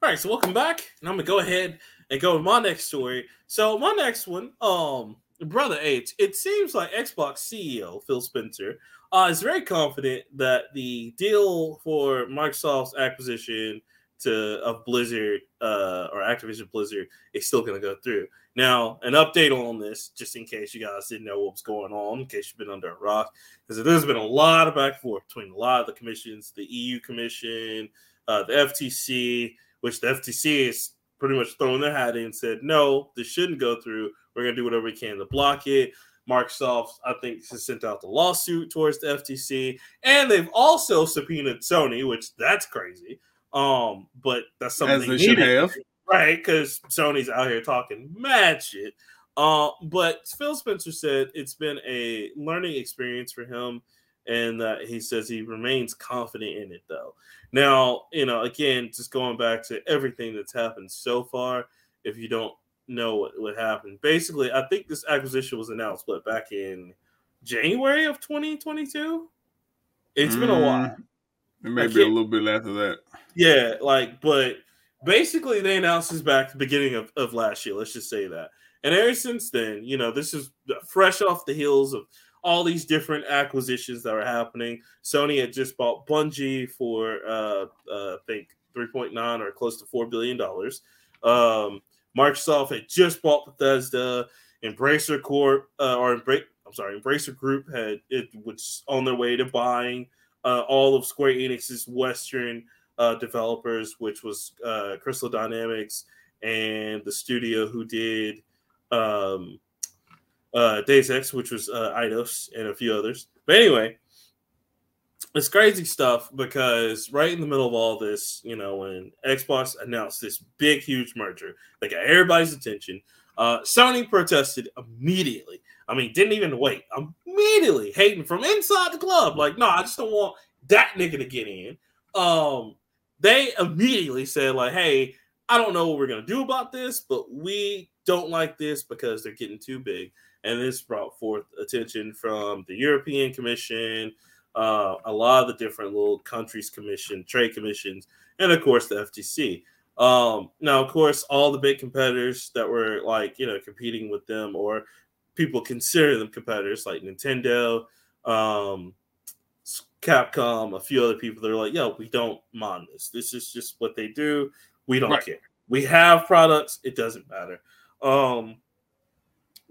All right, so welcome back. And I'm going to go ahead and go with my next story. So my next one, um, Brother H, it seems like Xbox C E O Phil Spencer Uh, is very confident that the deal for Microsoft's acquisition to of Blizzard uh, or Activision Blizzard is still going to go through. Now, an update on this, just in case you guys didn't know what was going on, in case you've been under a rock, because there's been a lot of back and forth between a lot of the commissions, the E U Commission, uh, the F T C, which the F T C has pretty much thrown their hat in and said, no, this shouldn't go through. We're going to do whatever we can to block it. Microsoft, I think, has sent out the lawsuit towards the F T C, and they've also subpoenaed Sony, which that's crazy. Um, but that's something As they, they should have, right? Because Sony's out here talking mad shit. Uh, but Phil Spencer said it's been a learning experience for him, and that uh, he says he remains confident in it, though. Now, you know, again, just going back to everything that's happened so far, if you don't know what, what happened. Basically, I think this acquisition was announced, but back in January of twenty twenty-two? It's mm, been a while. It may be a little bit after that. Yeah, like, but basically they announced this back at the beginning of, of last year. Let's just say that. And ever since then, you know, this is fresh off the heels of all these different acquisitions that are happening. Sony had just bought Bungie for, uh, uh, I think, three point nine or close to four billion dollars. Um, Microsoft had just bought Bethesda. Embracer Corp, uh, or Embra- I'm sorry, Embracer Group had it was on their way to buying uh, all of Square Enix's Western uh, developers, which was uh, Crystal Dynamics and the studio who did um, uh, Deus Ex, which was uh, Eidos and a few others. But anyway, it's crazy stuff, because right in the middle of all this, you know, when Xbox announced this big, huge merger, they got everybody's attention. Uh, Sony protested immediately. I mean, didn't even wait. Immediately hating from inside the club. Like, no, I just don't want that nigga to get in. Um, they immediately said, like, hey, I don't know what we're going to do about this, but we don't like this because they're getting too big. And this brought forth attention from the European Commission, Uh, a lot of the different little countries commission, trade commissions, and, of course, the F T C. Um, now, of course, all the big competitors that were, like, you know, competing with them, or people consider them competitors, like Nintendo, um, Capcom, a few other people, they're like, yo, we don't mind this. This is just what they do. We don't right. care. We have products. It doesn't matter. Um,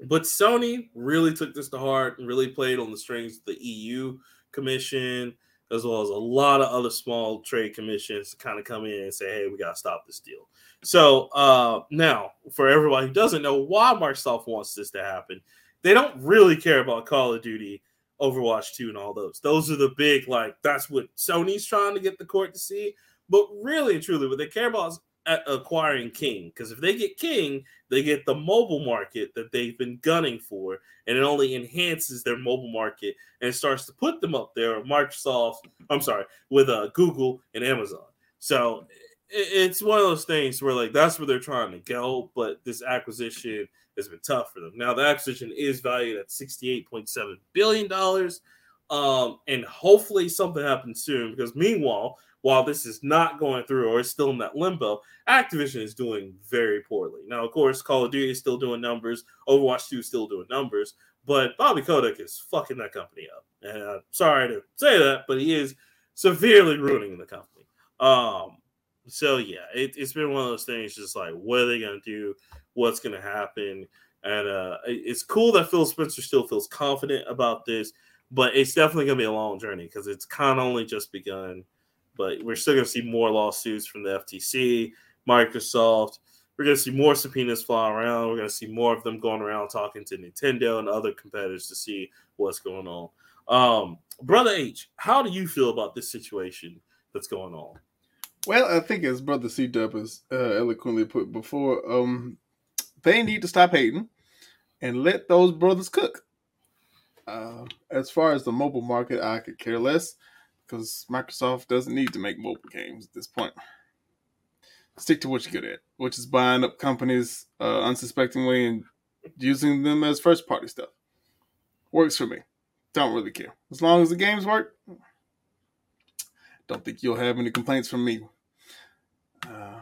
but Sony really took this to heart and really played on the strings of the E U Commission, as well as a lot of other small trade commissions to kind of come in and say, hey, we got to stop this deal. So uh, now, for everybody who doesn't know why Microsoft wants this to happen, they don't really care about Call of Duty, Overwatch two, and all those. Those are the big, like, that's what Sony's trying to get the court to see. But really and truly, what they care about is acquiring King, because if they get King, they get the mobile market that they've been gunning for, and it only enhances their mobile market and starts to put them up there with Microsoft, I'm sorry, with uh, Google and Amazon. So it's one of those things where, like, that's where they're trying to go, but this acquisition has been tough for them. Now, the acquisition is valued at sixty-eight point seven billion dollars, um, and hopefully something happens soon, because meanwhile, while this is not going through, or it's still in that limbo, Activision is doing very poorly. Now, of course, Call of Duty is still doing numbers. Overwatch two is still doing numbers. But Bobby Kotick is fucking that company up. And I'm sorry to say that, but he is severely ruining the company. Um, so, yeah, it, it's been one of those things, just like, what are they going to do? What's going to happen? And uh, it's cool that Phil Spencer still feels confident about this, but it's definitely going to be a long journey, because it's kind of only just begun. But we're still going to see more lawsuits from the F T C, Microsoft. We're going to see more subpoenas fly around. We're going to see more of them going around talking to Nintendo and other competitors to see what's going on. Um, Brother H, how do you feel about this situation that's going on? Well, I think, as Brother C-Dub has uh, eloquently put before, um, they need to stop hating and let those brothers cook. Uh, as far as the mobile market, I could care less, because Microsoft doesn't need to make mobile games at this point. Stick to what you're good at, which is buying up companies uh, unsuspectingly and using them as first-party stuff. Works for me. Don't really care. As long as the games work, don't think you'll have any complaints from me. Uh,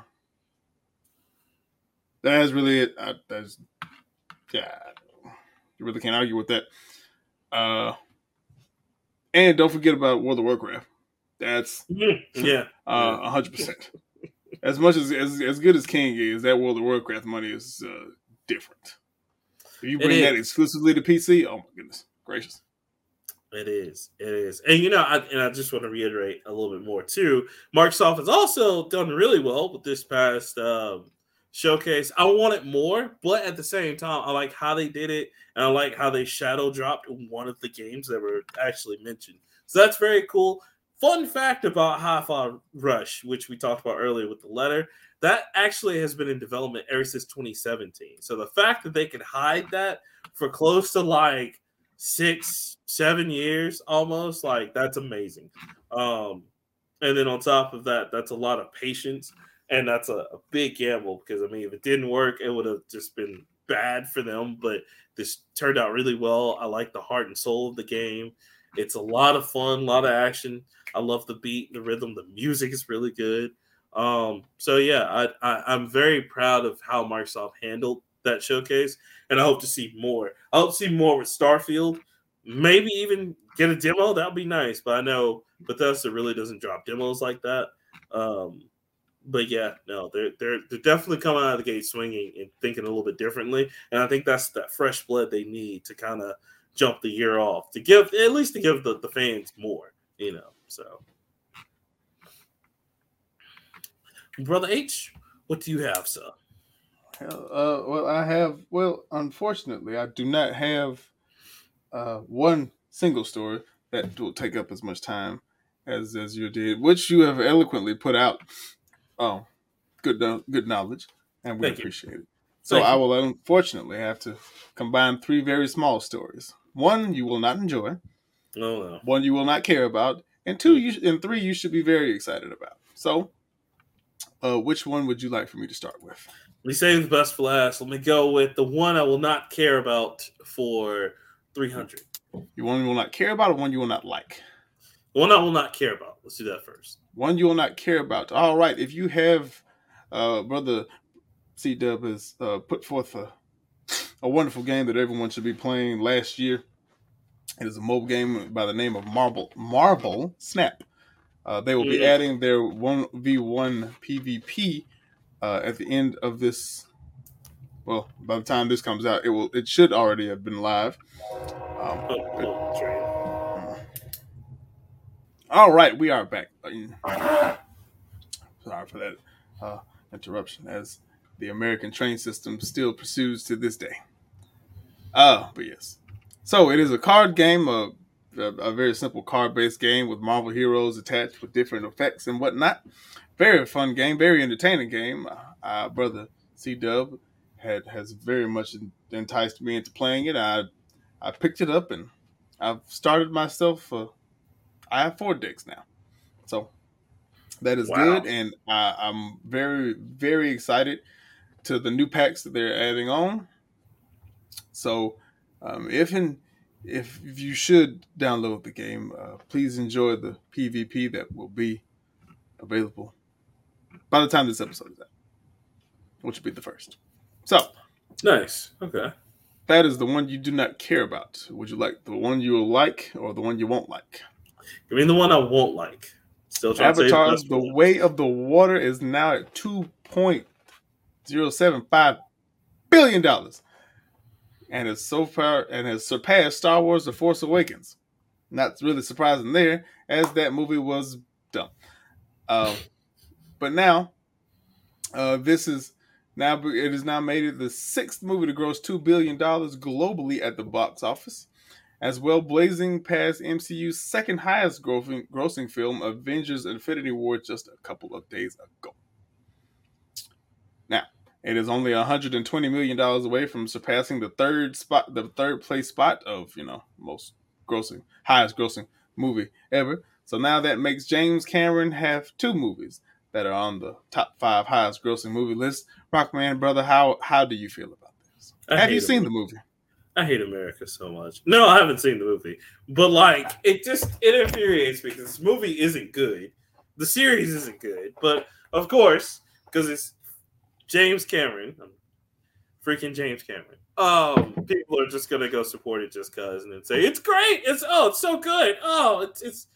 that's really it. I, that's, yeah, you really can't argue with that. Uh... And don't forget about World of Warcraft. That's yeah, a hundred percent. As much as, as as good as King is, that World of Warcraft money is uh, different. If you bring that exclusively to P C, oh my goodness gracious! It is, it is, and you know, I, and I just want to reiterate a little bit more too. Microsoft has also done really well with this past um, showcase. I wanted more, but at the same time, I like how they did it. And I like how they shadow dropped one of the games that were actually mentioned. So that's very cool. Fun fact about Hi-Fi Rush, which we talked about earlier with the letter, that actually has been in development ever since twenty seventeen. So the fact that they could hide that for close to like six, seven years almost, like, that's amazing. Um, and then on top of that, that's a lot of patience. And that's a, a big gamble, because, I mean, if it didn't work, it would have just been bad for them, but this turned out really well. I like the heart and soul of the game. It's a lot of fun, a lot of action. I love the beat, the rhythm, the music is really good. Um, so yeah, I, I, I'm very proud of how Microsoft handled that showcase, and I hope to see more. I hope to see more with Starfield. Maybe even get a demo. That would be nice, but I know Bethesda really doesn't drop demos like that. Um, But yeah, no, they're they're they're definitely coming out of the gate swinging and thinking a little bit differently, and I think that's that fresh blood they need to kind of jump the year off, to give at least to give the, the fans more, you know. So, Brother H, what do you have, sir? Uh, well, I have. Well, unfortunately, I do not have uh, one single story that will take up as much time as as you did, which you have eloquently put out. Oh, good good knowledge, and we Thank appreciate you. it. So Thank I will unfortunately have to combine three very small stories. One you will not enjoy, no, no. one you will not care about, and two you and three you should be very excited about. So, uh, which one would you like for me to start with? We saved the best for last. Let me go with the one I will not care about for three hundred. You one you will not care about, or one you will not like? The one I will not care about. Let's do that first. One you will not care about. All right. If you have uh, Brother C-Dub has uh, put forth a, a wonderful game that everyone should be playing last year. It is a mobile game by the name of Marble Marble Snap. Uh, they will be yeah. adding their one v one PvP uh, at the end of this. Well, by the time this comes out, it will. It should already have been live. Um, it, all right, we are back. Sorry for that uh, interruption, as the American train system still pursues to this day. Uh, but yes. So it is a card game, a, a, a very simple card-based game with Marvel heroes attached with different effects and whatnot. Very fun game, very entertaining game. Uh, uh, Brother C-Dub had has very much enticed me into playing it. I I picked it up and I've started myself. Uh, I have four decks now, so that is wow. good, and I, I'm very very excited to the new packs that they're adding on. So. Um, if and if you should download the game, uh, please enjoy the PvP that will be available by the time this episode is out, which will be the first. So, nice. Okay, that is the one you do not care about. Would you like the one you will like or the one you won't like? I mean, the one I won't like. Still trying Avatar's to save The Way of the Water is now at two point zero seven five billion dollars. And has so far and has surpassed Star Wars: The Force Awakens. Not really surprising there, as that movie was dumb. Uh, but now, uh, this is now it has now made it the sixth movie to gross two billion dollars globally at the box office, as well blazing past M C U's second highest grossing, grossing film, Avengers: Infinity War, just a couple of days ago. Now. It is only one hundred twenty million dollars away from surpassing the third spot, the third place spot of, you know, most grossing, highest grossing movie ever. So now that makes James Cameron have two movies that are on the top five highest grossing movie list. Rockman, brother, how how do you feel about this? I have you seen America. the movie? I hate America so much. No, I haven't seen the movie. But, like, it just it infuriates me because this movie isn't good. The series isn't good. But, of course, because it's James Cameron, freaking James Cameron. Um, people are just gonna go support it just cause, and then say it's great. It's oh, it's so good. Oh, it's. it's...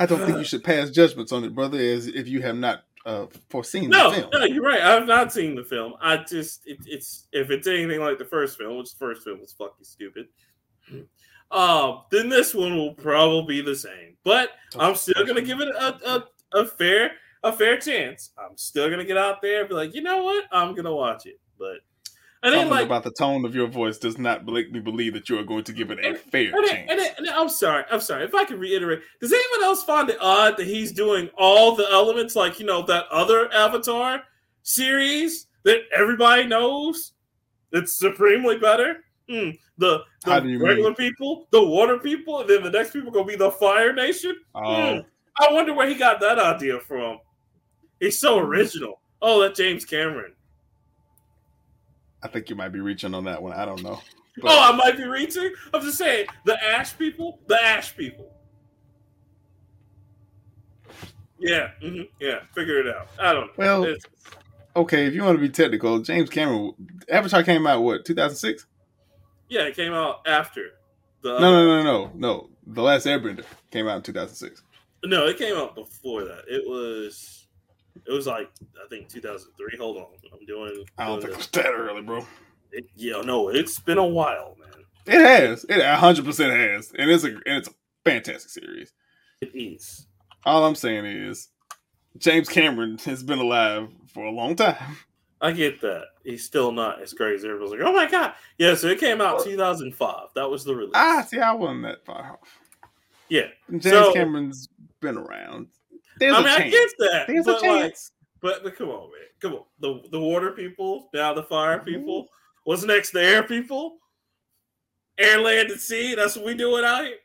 I don't think you should pass judgments on it, brother, as if you have not uh, foreseen no, the film. No, you're right. I've not seen the film. I just it, it's if it's anything like the first film, which the first film was fucking stupid. Um, then this one will probably be the same, but I'm still gonna give it a a, a fair. A fair chance. I'm still gonna get out there and be like, you know what? I'm gonna watch it. But I think like about the tone of your voice does not make me believe that you are going to give it a and, fair and chance. And, and, and I'm sorry. I'm sorry. If I can reiterate, does anyone else find it odd that he's doing all the elements like you know that other Avatar series that everybody knows? It's supremely better. Mm, the the regular mean? people, the water people, and then the next people gonna be the Fire Nation. Oh. Mm, I wonder where he got that idea from. He's so original. Oh, that James Cameron. I think you might be reaching on that one. I don't know. But... Oh, I might be reaching? I'm just saying, the Ash people, the Ash people. Yeah, mm-hmm, yeah, figure it out. I don't know. Well, it's... okay, if you want to be technical, James Cameron, Avatar came out, what, two thousand six? Yeah, it came out after. The... No, no, no, no, no. The Last Airbender came out in two thousand six. No, it came out before that. It was... It was like, I think, two thousand three. Hold on. I'm doing... I don't doing think this. It was that early, bro. It, yeah, no, it's been a while, man. It has. It one hundred percent has. And it's a and it's a fantastic series. It is. All I'm saying is, James Cameron has been alive for a long time. I get that. He's still not as crazy. Everybody's like, oh my God. Yeah, so it came out two thousand five. That was the release. Ah, see, I wasn't that far off. Yeah. James so, Cameron's been around. There's I mean, chance. I get that. There's but a chance. Like, but, but come on, man. Come on. The the water people, now the fire people. What's next? The air people? Air, land, and sea. That's what we doing out here.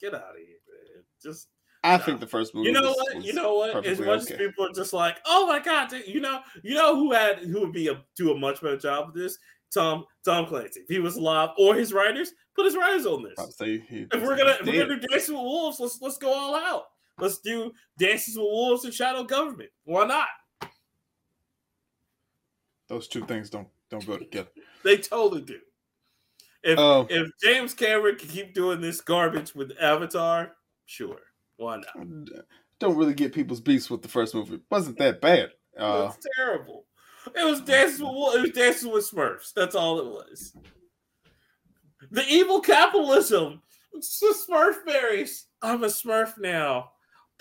Get out of here, man. Just I nah. think the first movie. You know was, what? You know what? As much okay. as people are just like, oh my God, dude, you know, you know who had who would be a, do a much better job of this? Tom Tom Clancy. If he was alive, or his writers, put his writers on this. He, he, if we're gonna if we're gonna do Dancing with Wolves, let's let's go all out. Let's do Dances with Wolves and Shadow Government. Why not? Those two things don't don't go together. They totally do. If um, if James Cameron can keep doing this garbage with Avatar, sure, why not? Don't really get people's beefs with the first movie. It wasn't that bad. Uh, it was terrible. It was Dances with, it was Dances with Smurfs. That's all it was. The evil capitalism. It's the Smurf berries. I'm a Smurf now.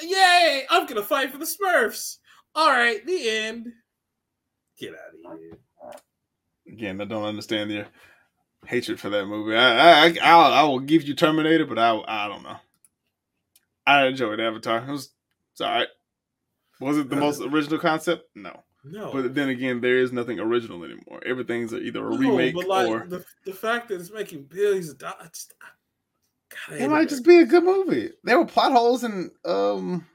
Yay! I'm gonna fight for the Smurfs. All right, the end. Get out of here. Again, I don't understand your hatred for that movie. I, I, I'll, I will give you Terminator, but I, I don't know. I enjoyed Avatar. It was, it's all right. Was it the most original concept? No. No. But then again, there is nothing original anymore. Everything's either a no, remake but like, or the, the fact that it's making billions of dollars. God, it might just be a good movie. There were plot holes in um.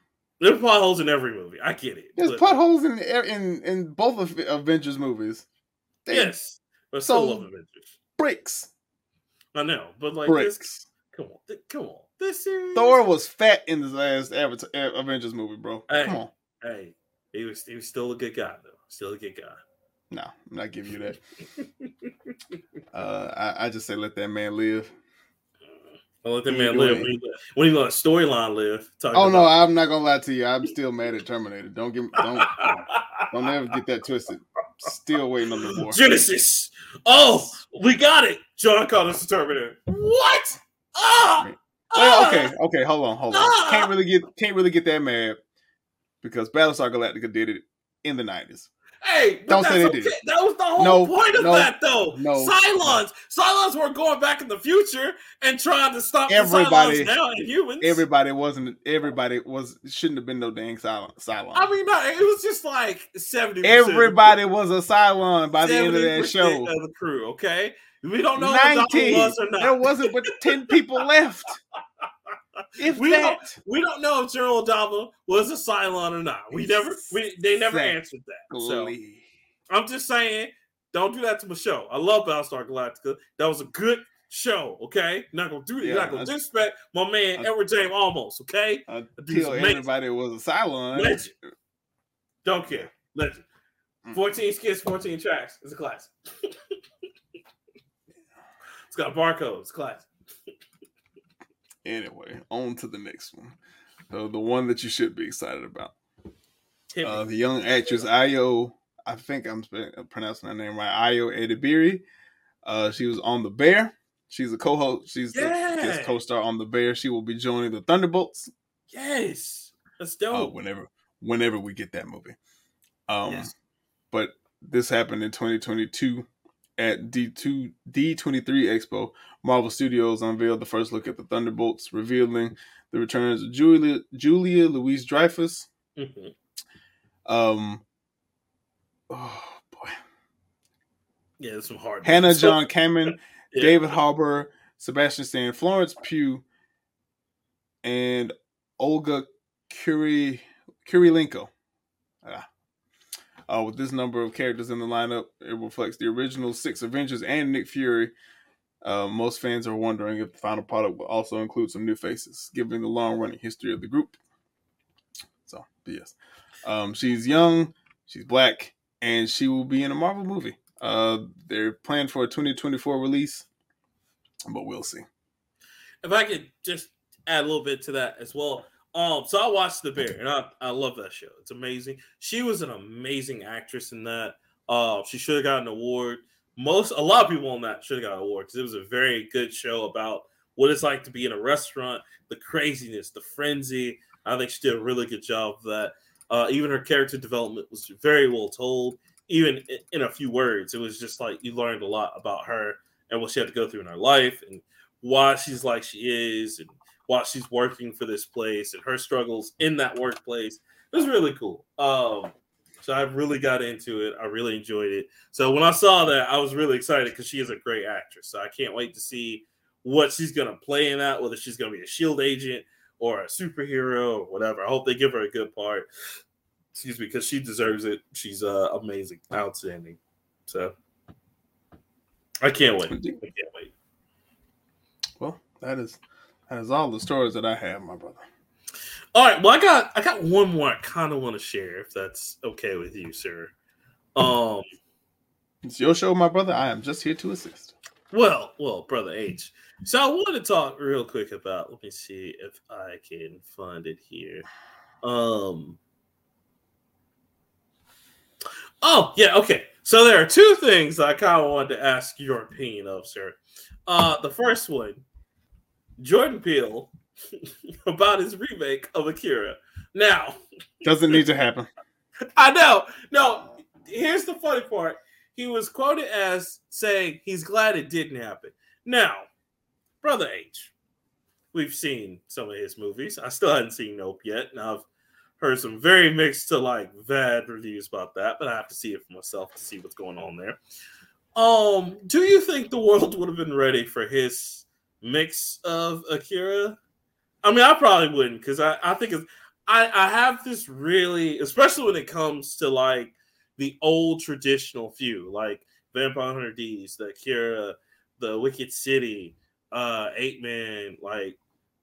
There are plot holes in every movie. I get it. There's but... plot holes in in in both of Avengers movies. They yes, but still love Avengers. Bricks. I know, but like bricks. This, come on, th- come on. This is Thor was fat in the last Avatar, Avengers movie, bro. Hey, come on. Hey, he was he was still a good guy though. Still a good guy. No, I'm not giving you that. uh, I, I just say let that man live. Don't let that man live. When are you going to storyline live? Talking oh, no, about- I'm not going to lie to you. I'm still mad at Terminator. Don't give me, don't, don't ever get that twisted. Still waiting on the war. Genesis. Oh, we got it. John called us the Terminator. What? Oh, well, okay, okay, hold on, hold on. Can't really get, can't really get that mad because Battlestar Galactica did it in the nineties. Hey, don't say they did. Okay. That was the whole no, point of no, that, though. No, Cylons, no. Cylons were going back in the future and trying to stop everybody. The Cylons now and humans. Everybody wasn't. Everybody was shouldn't have been no dang Cylon. Cylon. I mean, no, it was just like seventy. Everybody was a Cylon by the end of that show. Of the crew, okay, we don't know if Donald was or not. There wasn't but ten people left. If we that, don't, we don't know if Gerald Lawson was a Cylon or not. We never, we they never exactly. answered that. So I'm just saying, don't do that to my show. I love Battlestar Galactica. That was a good show. Okay, not gonna do that. Yeah, not gonna I, disrespect my man I, Edward James Olmos. Okay, until everybody was a Cylon. Legend. Don't care. Legend. Fourteen skits, fourteen tracks. It's a classic. It's got barcodes. It's classic. Anyway, on to the next one. So the one that you should be excited about. Uh, the young actress Ayo, I think I'm pronouncing her name right, Ayo Edebiri. Uh, she was on The Bear. She's a co-host. She's yeah. the guest co-star on The Bear. She will be joining the Thunderbolts. Yes. That's dope. Uh, whenever whenever we get that movie. Um, yes. But this happened in twenty twenty-two. At D two, D twenty-three Expo, Marvel Studios unveiled the first look at the Thunderbolts, revealing the returns of Julia, Julia Louis-Dreyfus. Mm-hmm. Um, oh, boy. Yeah, that's some hard Hannah ones. John Cameron, yeah. David Harbour, Sebastian Stan, Florence Pugh, and Olga Kury, Kurylenko. Ah. Uh, with this number of characters in the lineup, it reflects the original six Avengers and Nick Fury. Uh, most fans are wondering if the final product will also include some new faces, given the long-running history of the group. So, B S. Um, she's young, she's black, and she will be in a Marvel movie. Uh, they're planned for a twenty twenty-four release, but we'll see. If I could just add a little bit to that as well. Um, so I watched The Bear, and I, I love that show. It's amazing. She was an amazing actress in that. Uh, she should have gotten an award. Most, a lot of people on that should have got an award because it was a very good show about what it's like to be in a restaurant, the craziness, the frenzy. I think she did a really good job of that. Uh, even her character development was very well told, even in, in a few words. It was just like you learned a lot about her and what she had to go through in her life and why she's like she is and while she's working for this place and her struggles in that workplace. It was really cool. Um, so I really got into it. I really enjoyed it. So when I saw that, I was really excited because she is a great actress. So I can't wait to see what she's going to play in that, whether she's going to be a SHIELD agent or a superhero or whatever. I hope they give her a good part. Excuse me, because she deserves it. She's uh, amazing, outstanding. So I can't wait. I can't wait. Well, that is... That's all the stories that I have, my brother. All right. Well, I got I got one more I kind of want to share, if that's okay with you, sir. Um, It's your show, my brother. I am just here to assist. Well, well, Brother H. So I want to talk real quick about, let me see if I can find it here. Um. Oh, yeah, okay. So there are two things I kind of wanted to ask your opinion of, sir. Uh, the first one, Jordan Peele, about his remake of Akira. Now. Doesn't need to happen. I know. No, here's the funny part. He was quoted as saying he's glad it didn't happen. Now, Brother H, we've seen some of his movies. I still haven't seen Nope yet, and I've heard some very mixed to, like, bad reviews about that, but I have to see it for myself to see what's going on there. Um, do you think the world would have been ready for his mix of Akira? I mean, I probably wouldn't, because I, I think it's, I, I have this really, especially when it comes to, like, the old traditional few, like Vampire Hunter D's, the Akira, the Wicked City, uh, Eight Man, like,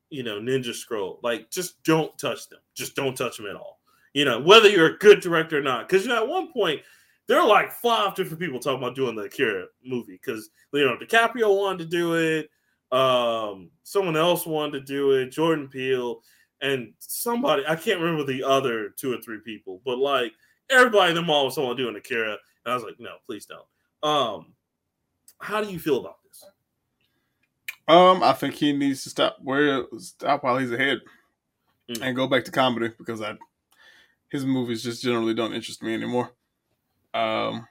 you know, Ninja Scroll, like, just don't touch them. Just don't touch them at all. You know, whether you're a good director or not. Because, you know, at one point, there are like five different people talking about doing the Akira movie because Leonardo DiCaprio wanted to do it. Um, someone else wanted to do it. Jordan Peele and somebody, I can't remember the other two or three people, but like, everybody in them all was someone doing Akira. And I was like, no, please don't. Um, how do you feel about this? Um, I think he needs to stop where stop while he's ahead mm. and go back to comedy because I his movies just generally don't interest me anymore. Um,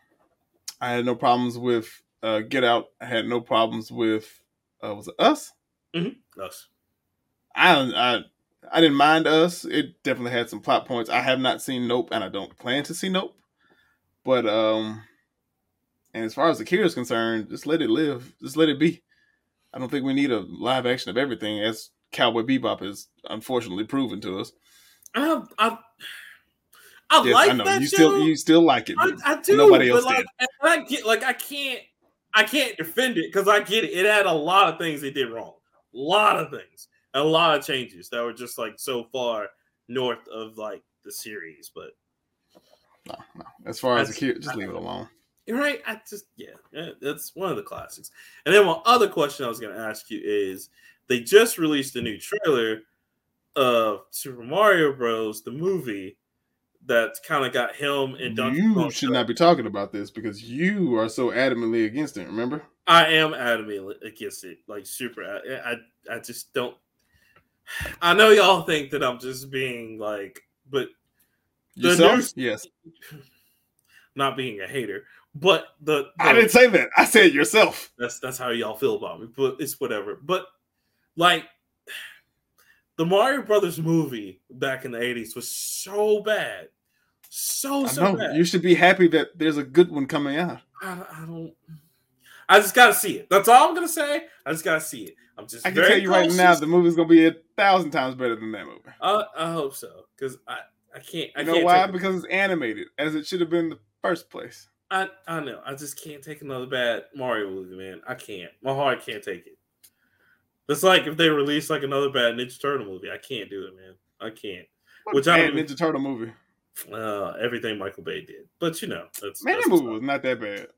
I had no problems with uh, Get Out. I had no problems with uh, was it Us? Mm-hmm. Us. I I. I didn't mind Us. It definitely had some plot points. I have not seen Nope, and I don't plan to see Nope. But, um, and as far as Akira is concerned, just let it live. Just let it be. I don't think we need a live action of everything, as Cowboy Bebop has unfortunately proven to us. I, I, I yes, like I know. That you show. Still, you still like it. I, I do. Nobody else like, did. I get, like, I can't, I can't defend it, because I get it. It had a lot of things they did wrong. A lot of things. A lot of changes that were just like so far north of like the series, but no, no. As far as Akira, just leave it alone. Right? I just yeah, yeah, that's one of the classics. And then my other question I was going to ask you is: they just released a new trailer of Super Mario Bros. The movie that kind of got him and Donkey Kong. You should not be talking about this because you are so adamantly against it. Remember, I am adamantly against it, like super. I I, I just don't. I know y'all think that I'm just being like, but the yourself, new, yes, not being a hater, but the, the I didn't say that. I said yourself. That's that's how y'all feel about me, but it's whatever. But like the Mario Brothers movie back in the eighties was so bad, so so I know. Bad. You should be happy that there's a good one coming out. I, I don't. I just gotta see it. That's all I'm gonna say. I just gotta see it. I'm just. I can very tell you cautious. Right now, the movie's gonna be a thousand times better than that movie. I, I hope so, because I, I can't. I you know can't why? Take because it's animated, as it should have been in the first place. I I know. I just can't take another bad Mario movie, man. I can't. My heart can't take it. It's like if they release like another bad Ninja Turtle movie. I can't do it, man. I can't. What Which bad I Ninja Turtle movie? Uh, everything Michael Bay did, but you know, that's, man, that's that movie was not that bad.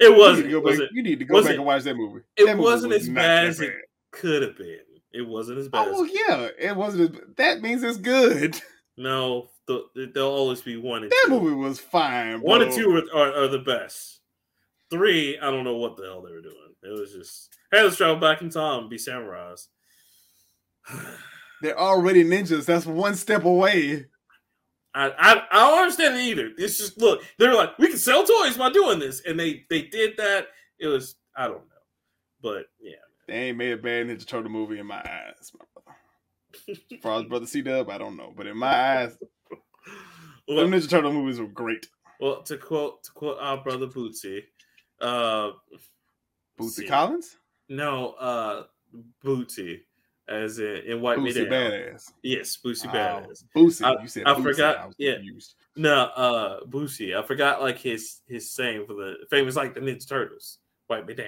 It wasn't. You need to go back, need to go back and watch that movie. It that movie wasn't was as bad as bad. It could have been. It wasn't as bad. Oh as yeah, it wasn't. As, that means it's good. No, the, there'll always be one. And that two. Movie was fine. Bro. One and two are, are, are the best. Three, I don't know what the hell they were doing. It was just hey, let's travel back in time and be samurais. They're already ninjas. That's one step away. I, I I don't understand it either. It's just look, they're like, we can sell toys by doing this, and they they did that. It was I don't know, but yeah, they ain't made a bad Ninja Turtle movie in my eyes, my brother. As far as Brother C-Dub, I don't know, but in my eyes, well, the Ninja Turtle movies were great. Well, to quote to quote our brother Bootsy, uh, Bootsy Collins? No, uh, Bootsy. As in, in White Boosie Badass. Yes, Boosie uh, Badass. Boosie, I, you said I Boosie. Forgot. I was yeah. confused. No, uh, Boosie. I forgot like his his saying for the famous like the Ninja Turtles. Wipe me down.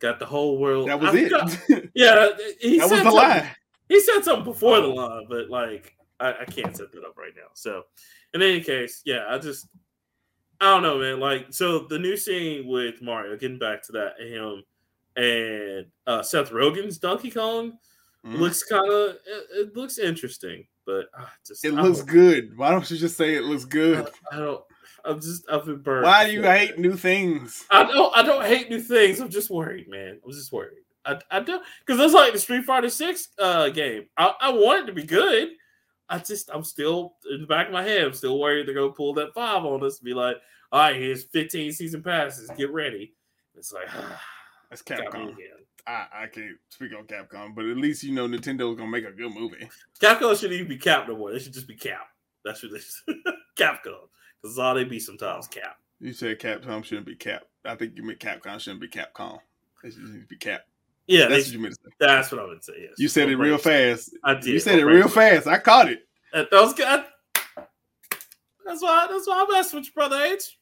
Got the whole world. That was I it. Forgot, yeah, he that said was the line. He said something before the line, but like I, I can't set that up right now. So, in any case, yeah, I just I don't know, man. Like, so the new scene with Mario, getting back to that, him and uh, Seth Rogen's Donkey Kong mm. looks kind of, it, it looks interesting, but uh, just, it I looks good. Why don't you just say it looks good? I, I don't. I'm just I've been burned. Why do you yeah. hate new things? I don't. I don't hate new things. I'm just worried, man. I'm just worried. I, I don't because that's like the Street Fighter six uh, game. I, I want it to be good. I just, I'm still, in the back of my head, I'm still worried they're going to pull that five on us and be like, all right, here's fifteen season passes. Get ready. It's like, ah, that's Capcom. I, I can't speak on Capcom, but at least, you know, Nintendo's going to make a good movie. Capcom shouldn't even be Cap no more. They should just be Cap. That's what they should Capcom. Because all they be sometimes Cap. You said Capcom shouldn't be Cap. I think you meant Capcom shouldn't be Capcom. They should be Cap. Yeah, that's they, what you meant to say. That's what I would say. Yes. You said it real fast. I did. You said it real fast. I caught it. That was good. That's why. That's why I messed with you, Brother H.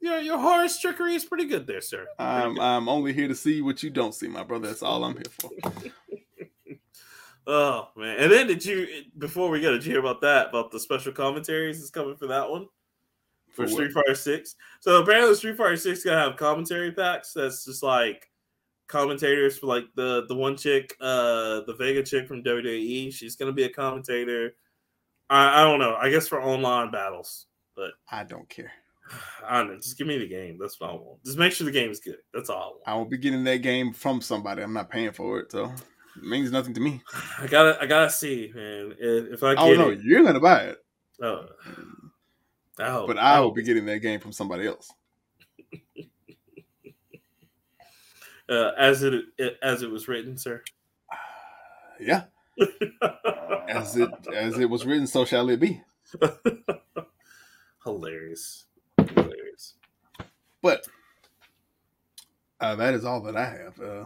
Your your horse trickery is pretty good there, sir. I'm good. I'm only here to see what you don't see, my brother. That's all I'm here for. Oh man! And then did you before we go? Did you hear about that? About the special commentaries that's coming for that one for, for Street Fighter six. So apparently, Street Fighter six gonna have commentary packs. That's just like. Commentators for like the the one chick, uh, the Vega chick from W W E. She's gonna be a commentator. I, I don't know. I guess for online battles, but I don't care. I don't know. Just give me the game. That's what I want. Just make sure the game is good. That's all I want. I will be getting that game from somebody. I'm not paying for it, so it means nothing to me. I gotta, I gotta see, man. If I, get oh no, it, you're gonna buy it. Oh, I hope. But I, I will hope. be getting that game from somebody else. Uh, as it, it as it was written, sir. Uh, yeah. as it as it was written, so shall it be. Hilarious, hilarious. But uh, that is all that I have. Uh,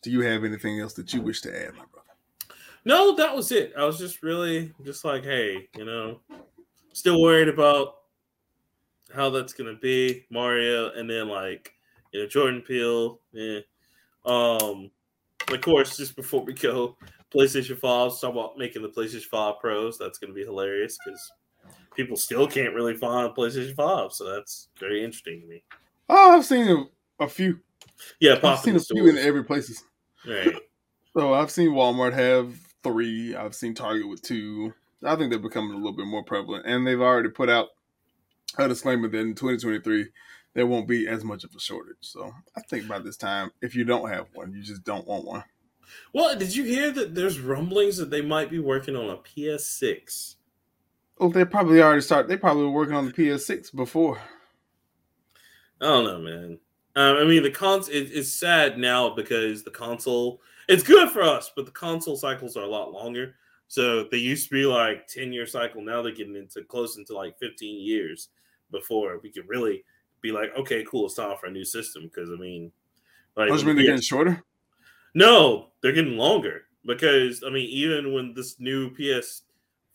do you have anything else that you wish to add, my brother? No, that was it. I was just really just like, hey, you know, still worried about how that's gonna be, Mario, and then like. You know, Jordan Peele. Yeah. Um, of course, just before we go, PlayStation five, talk about making the PlayStation five Pros. That's going to be hilarious because people still can't really find a PlayStation five. So that's very interesting to me. Oh, I've seen a, a few. Yeah, I've seen a stores. few in every places. Right. So I've seen Walmart have three. I've seen Target with two. I think they're becoming a little bit more prevalent. And they've already put out a disclaimer that in twenty twenty-three, there won't be as much of a shortage. So I think by this time, if you don't have one, you just don't want one. Well, did you hear that there's rumblings that they might be working on a P S six? Well, they probably already started. They probably were working on the P S six before. I don't know, man. Um, I mean, the cons- it, it's sad now because the console, it's good for us, but the console cycles are a lot longer. So they used to be like ten-year cycle. Now they're getting into close into like fifteen years before we could really... be like, okay, cool, it's time for a new system. Because, I mean... like, does it mean they're getting shorter? No, they're getting longer. Because, I mean, even when this new P S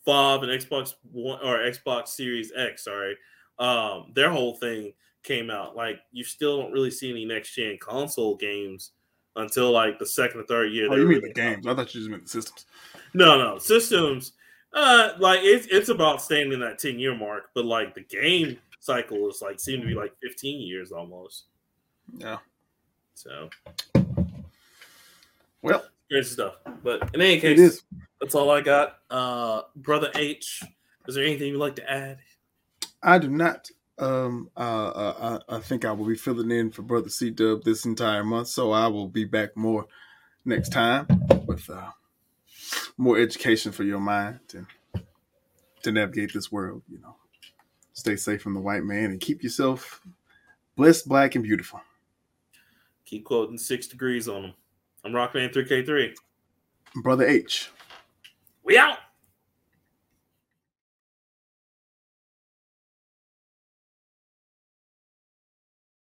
five and Xbox One, or Xbox Series X, sorry, um, their whole thing came out, like, you still don't really see any next-gen console games until, like, the second or third year. Oh, you mean really the games. Out. I thought you just meant the systems. No, no. Systems, uh, like, it's, it's about staying in that ten-year mark. But, like, the game... cycle is like seem to be like fifteen years almost. Yeah. So. Well, great stuff. But in any case, that's all I got. Uh, Brother H, is there anything you'd like to add? I do not. Um, uh, uh, I, I think I will be filling in for Brother C-Dub this entire month, so I will be back more next time with uh, more education for your mind to to navigate this world. You know. Stay safe from the white man and keep yourself blessed, black, and beautiful. Keep quoting Six Degrees on them. I'm Rockman three K three. Brother H. We out.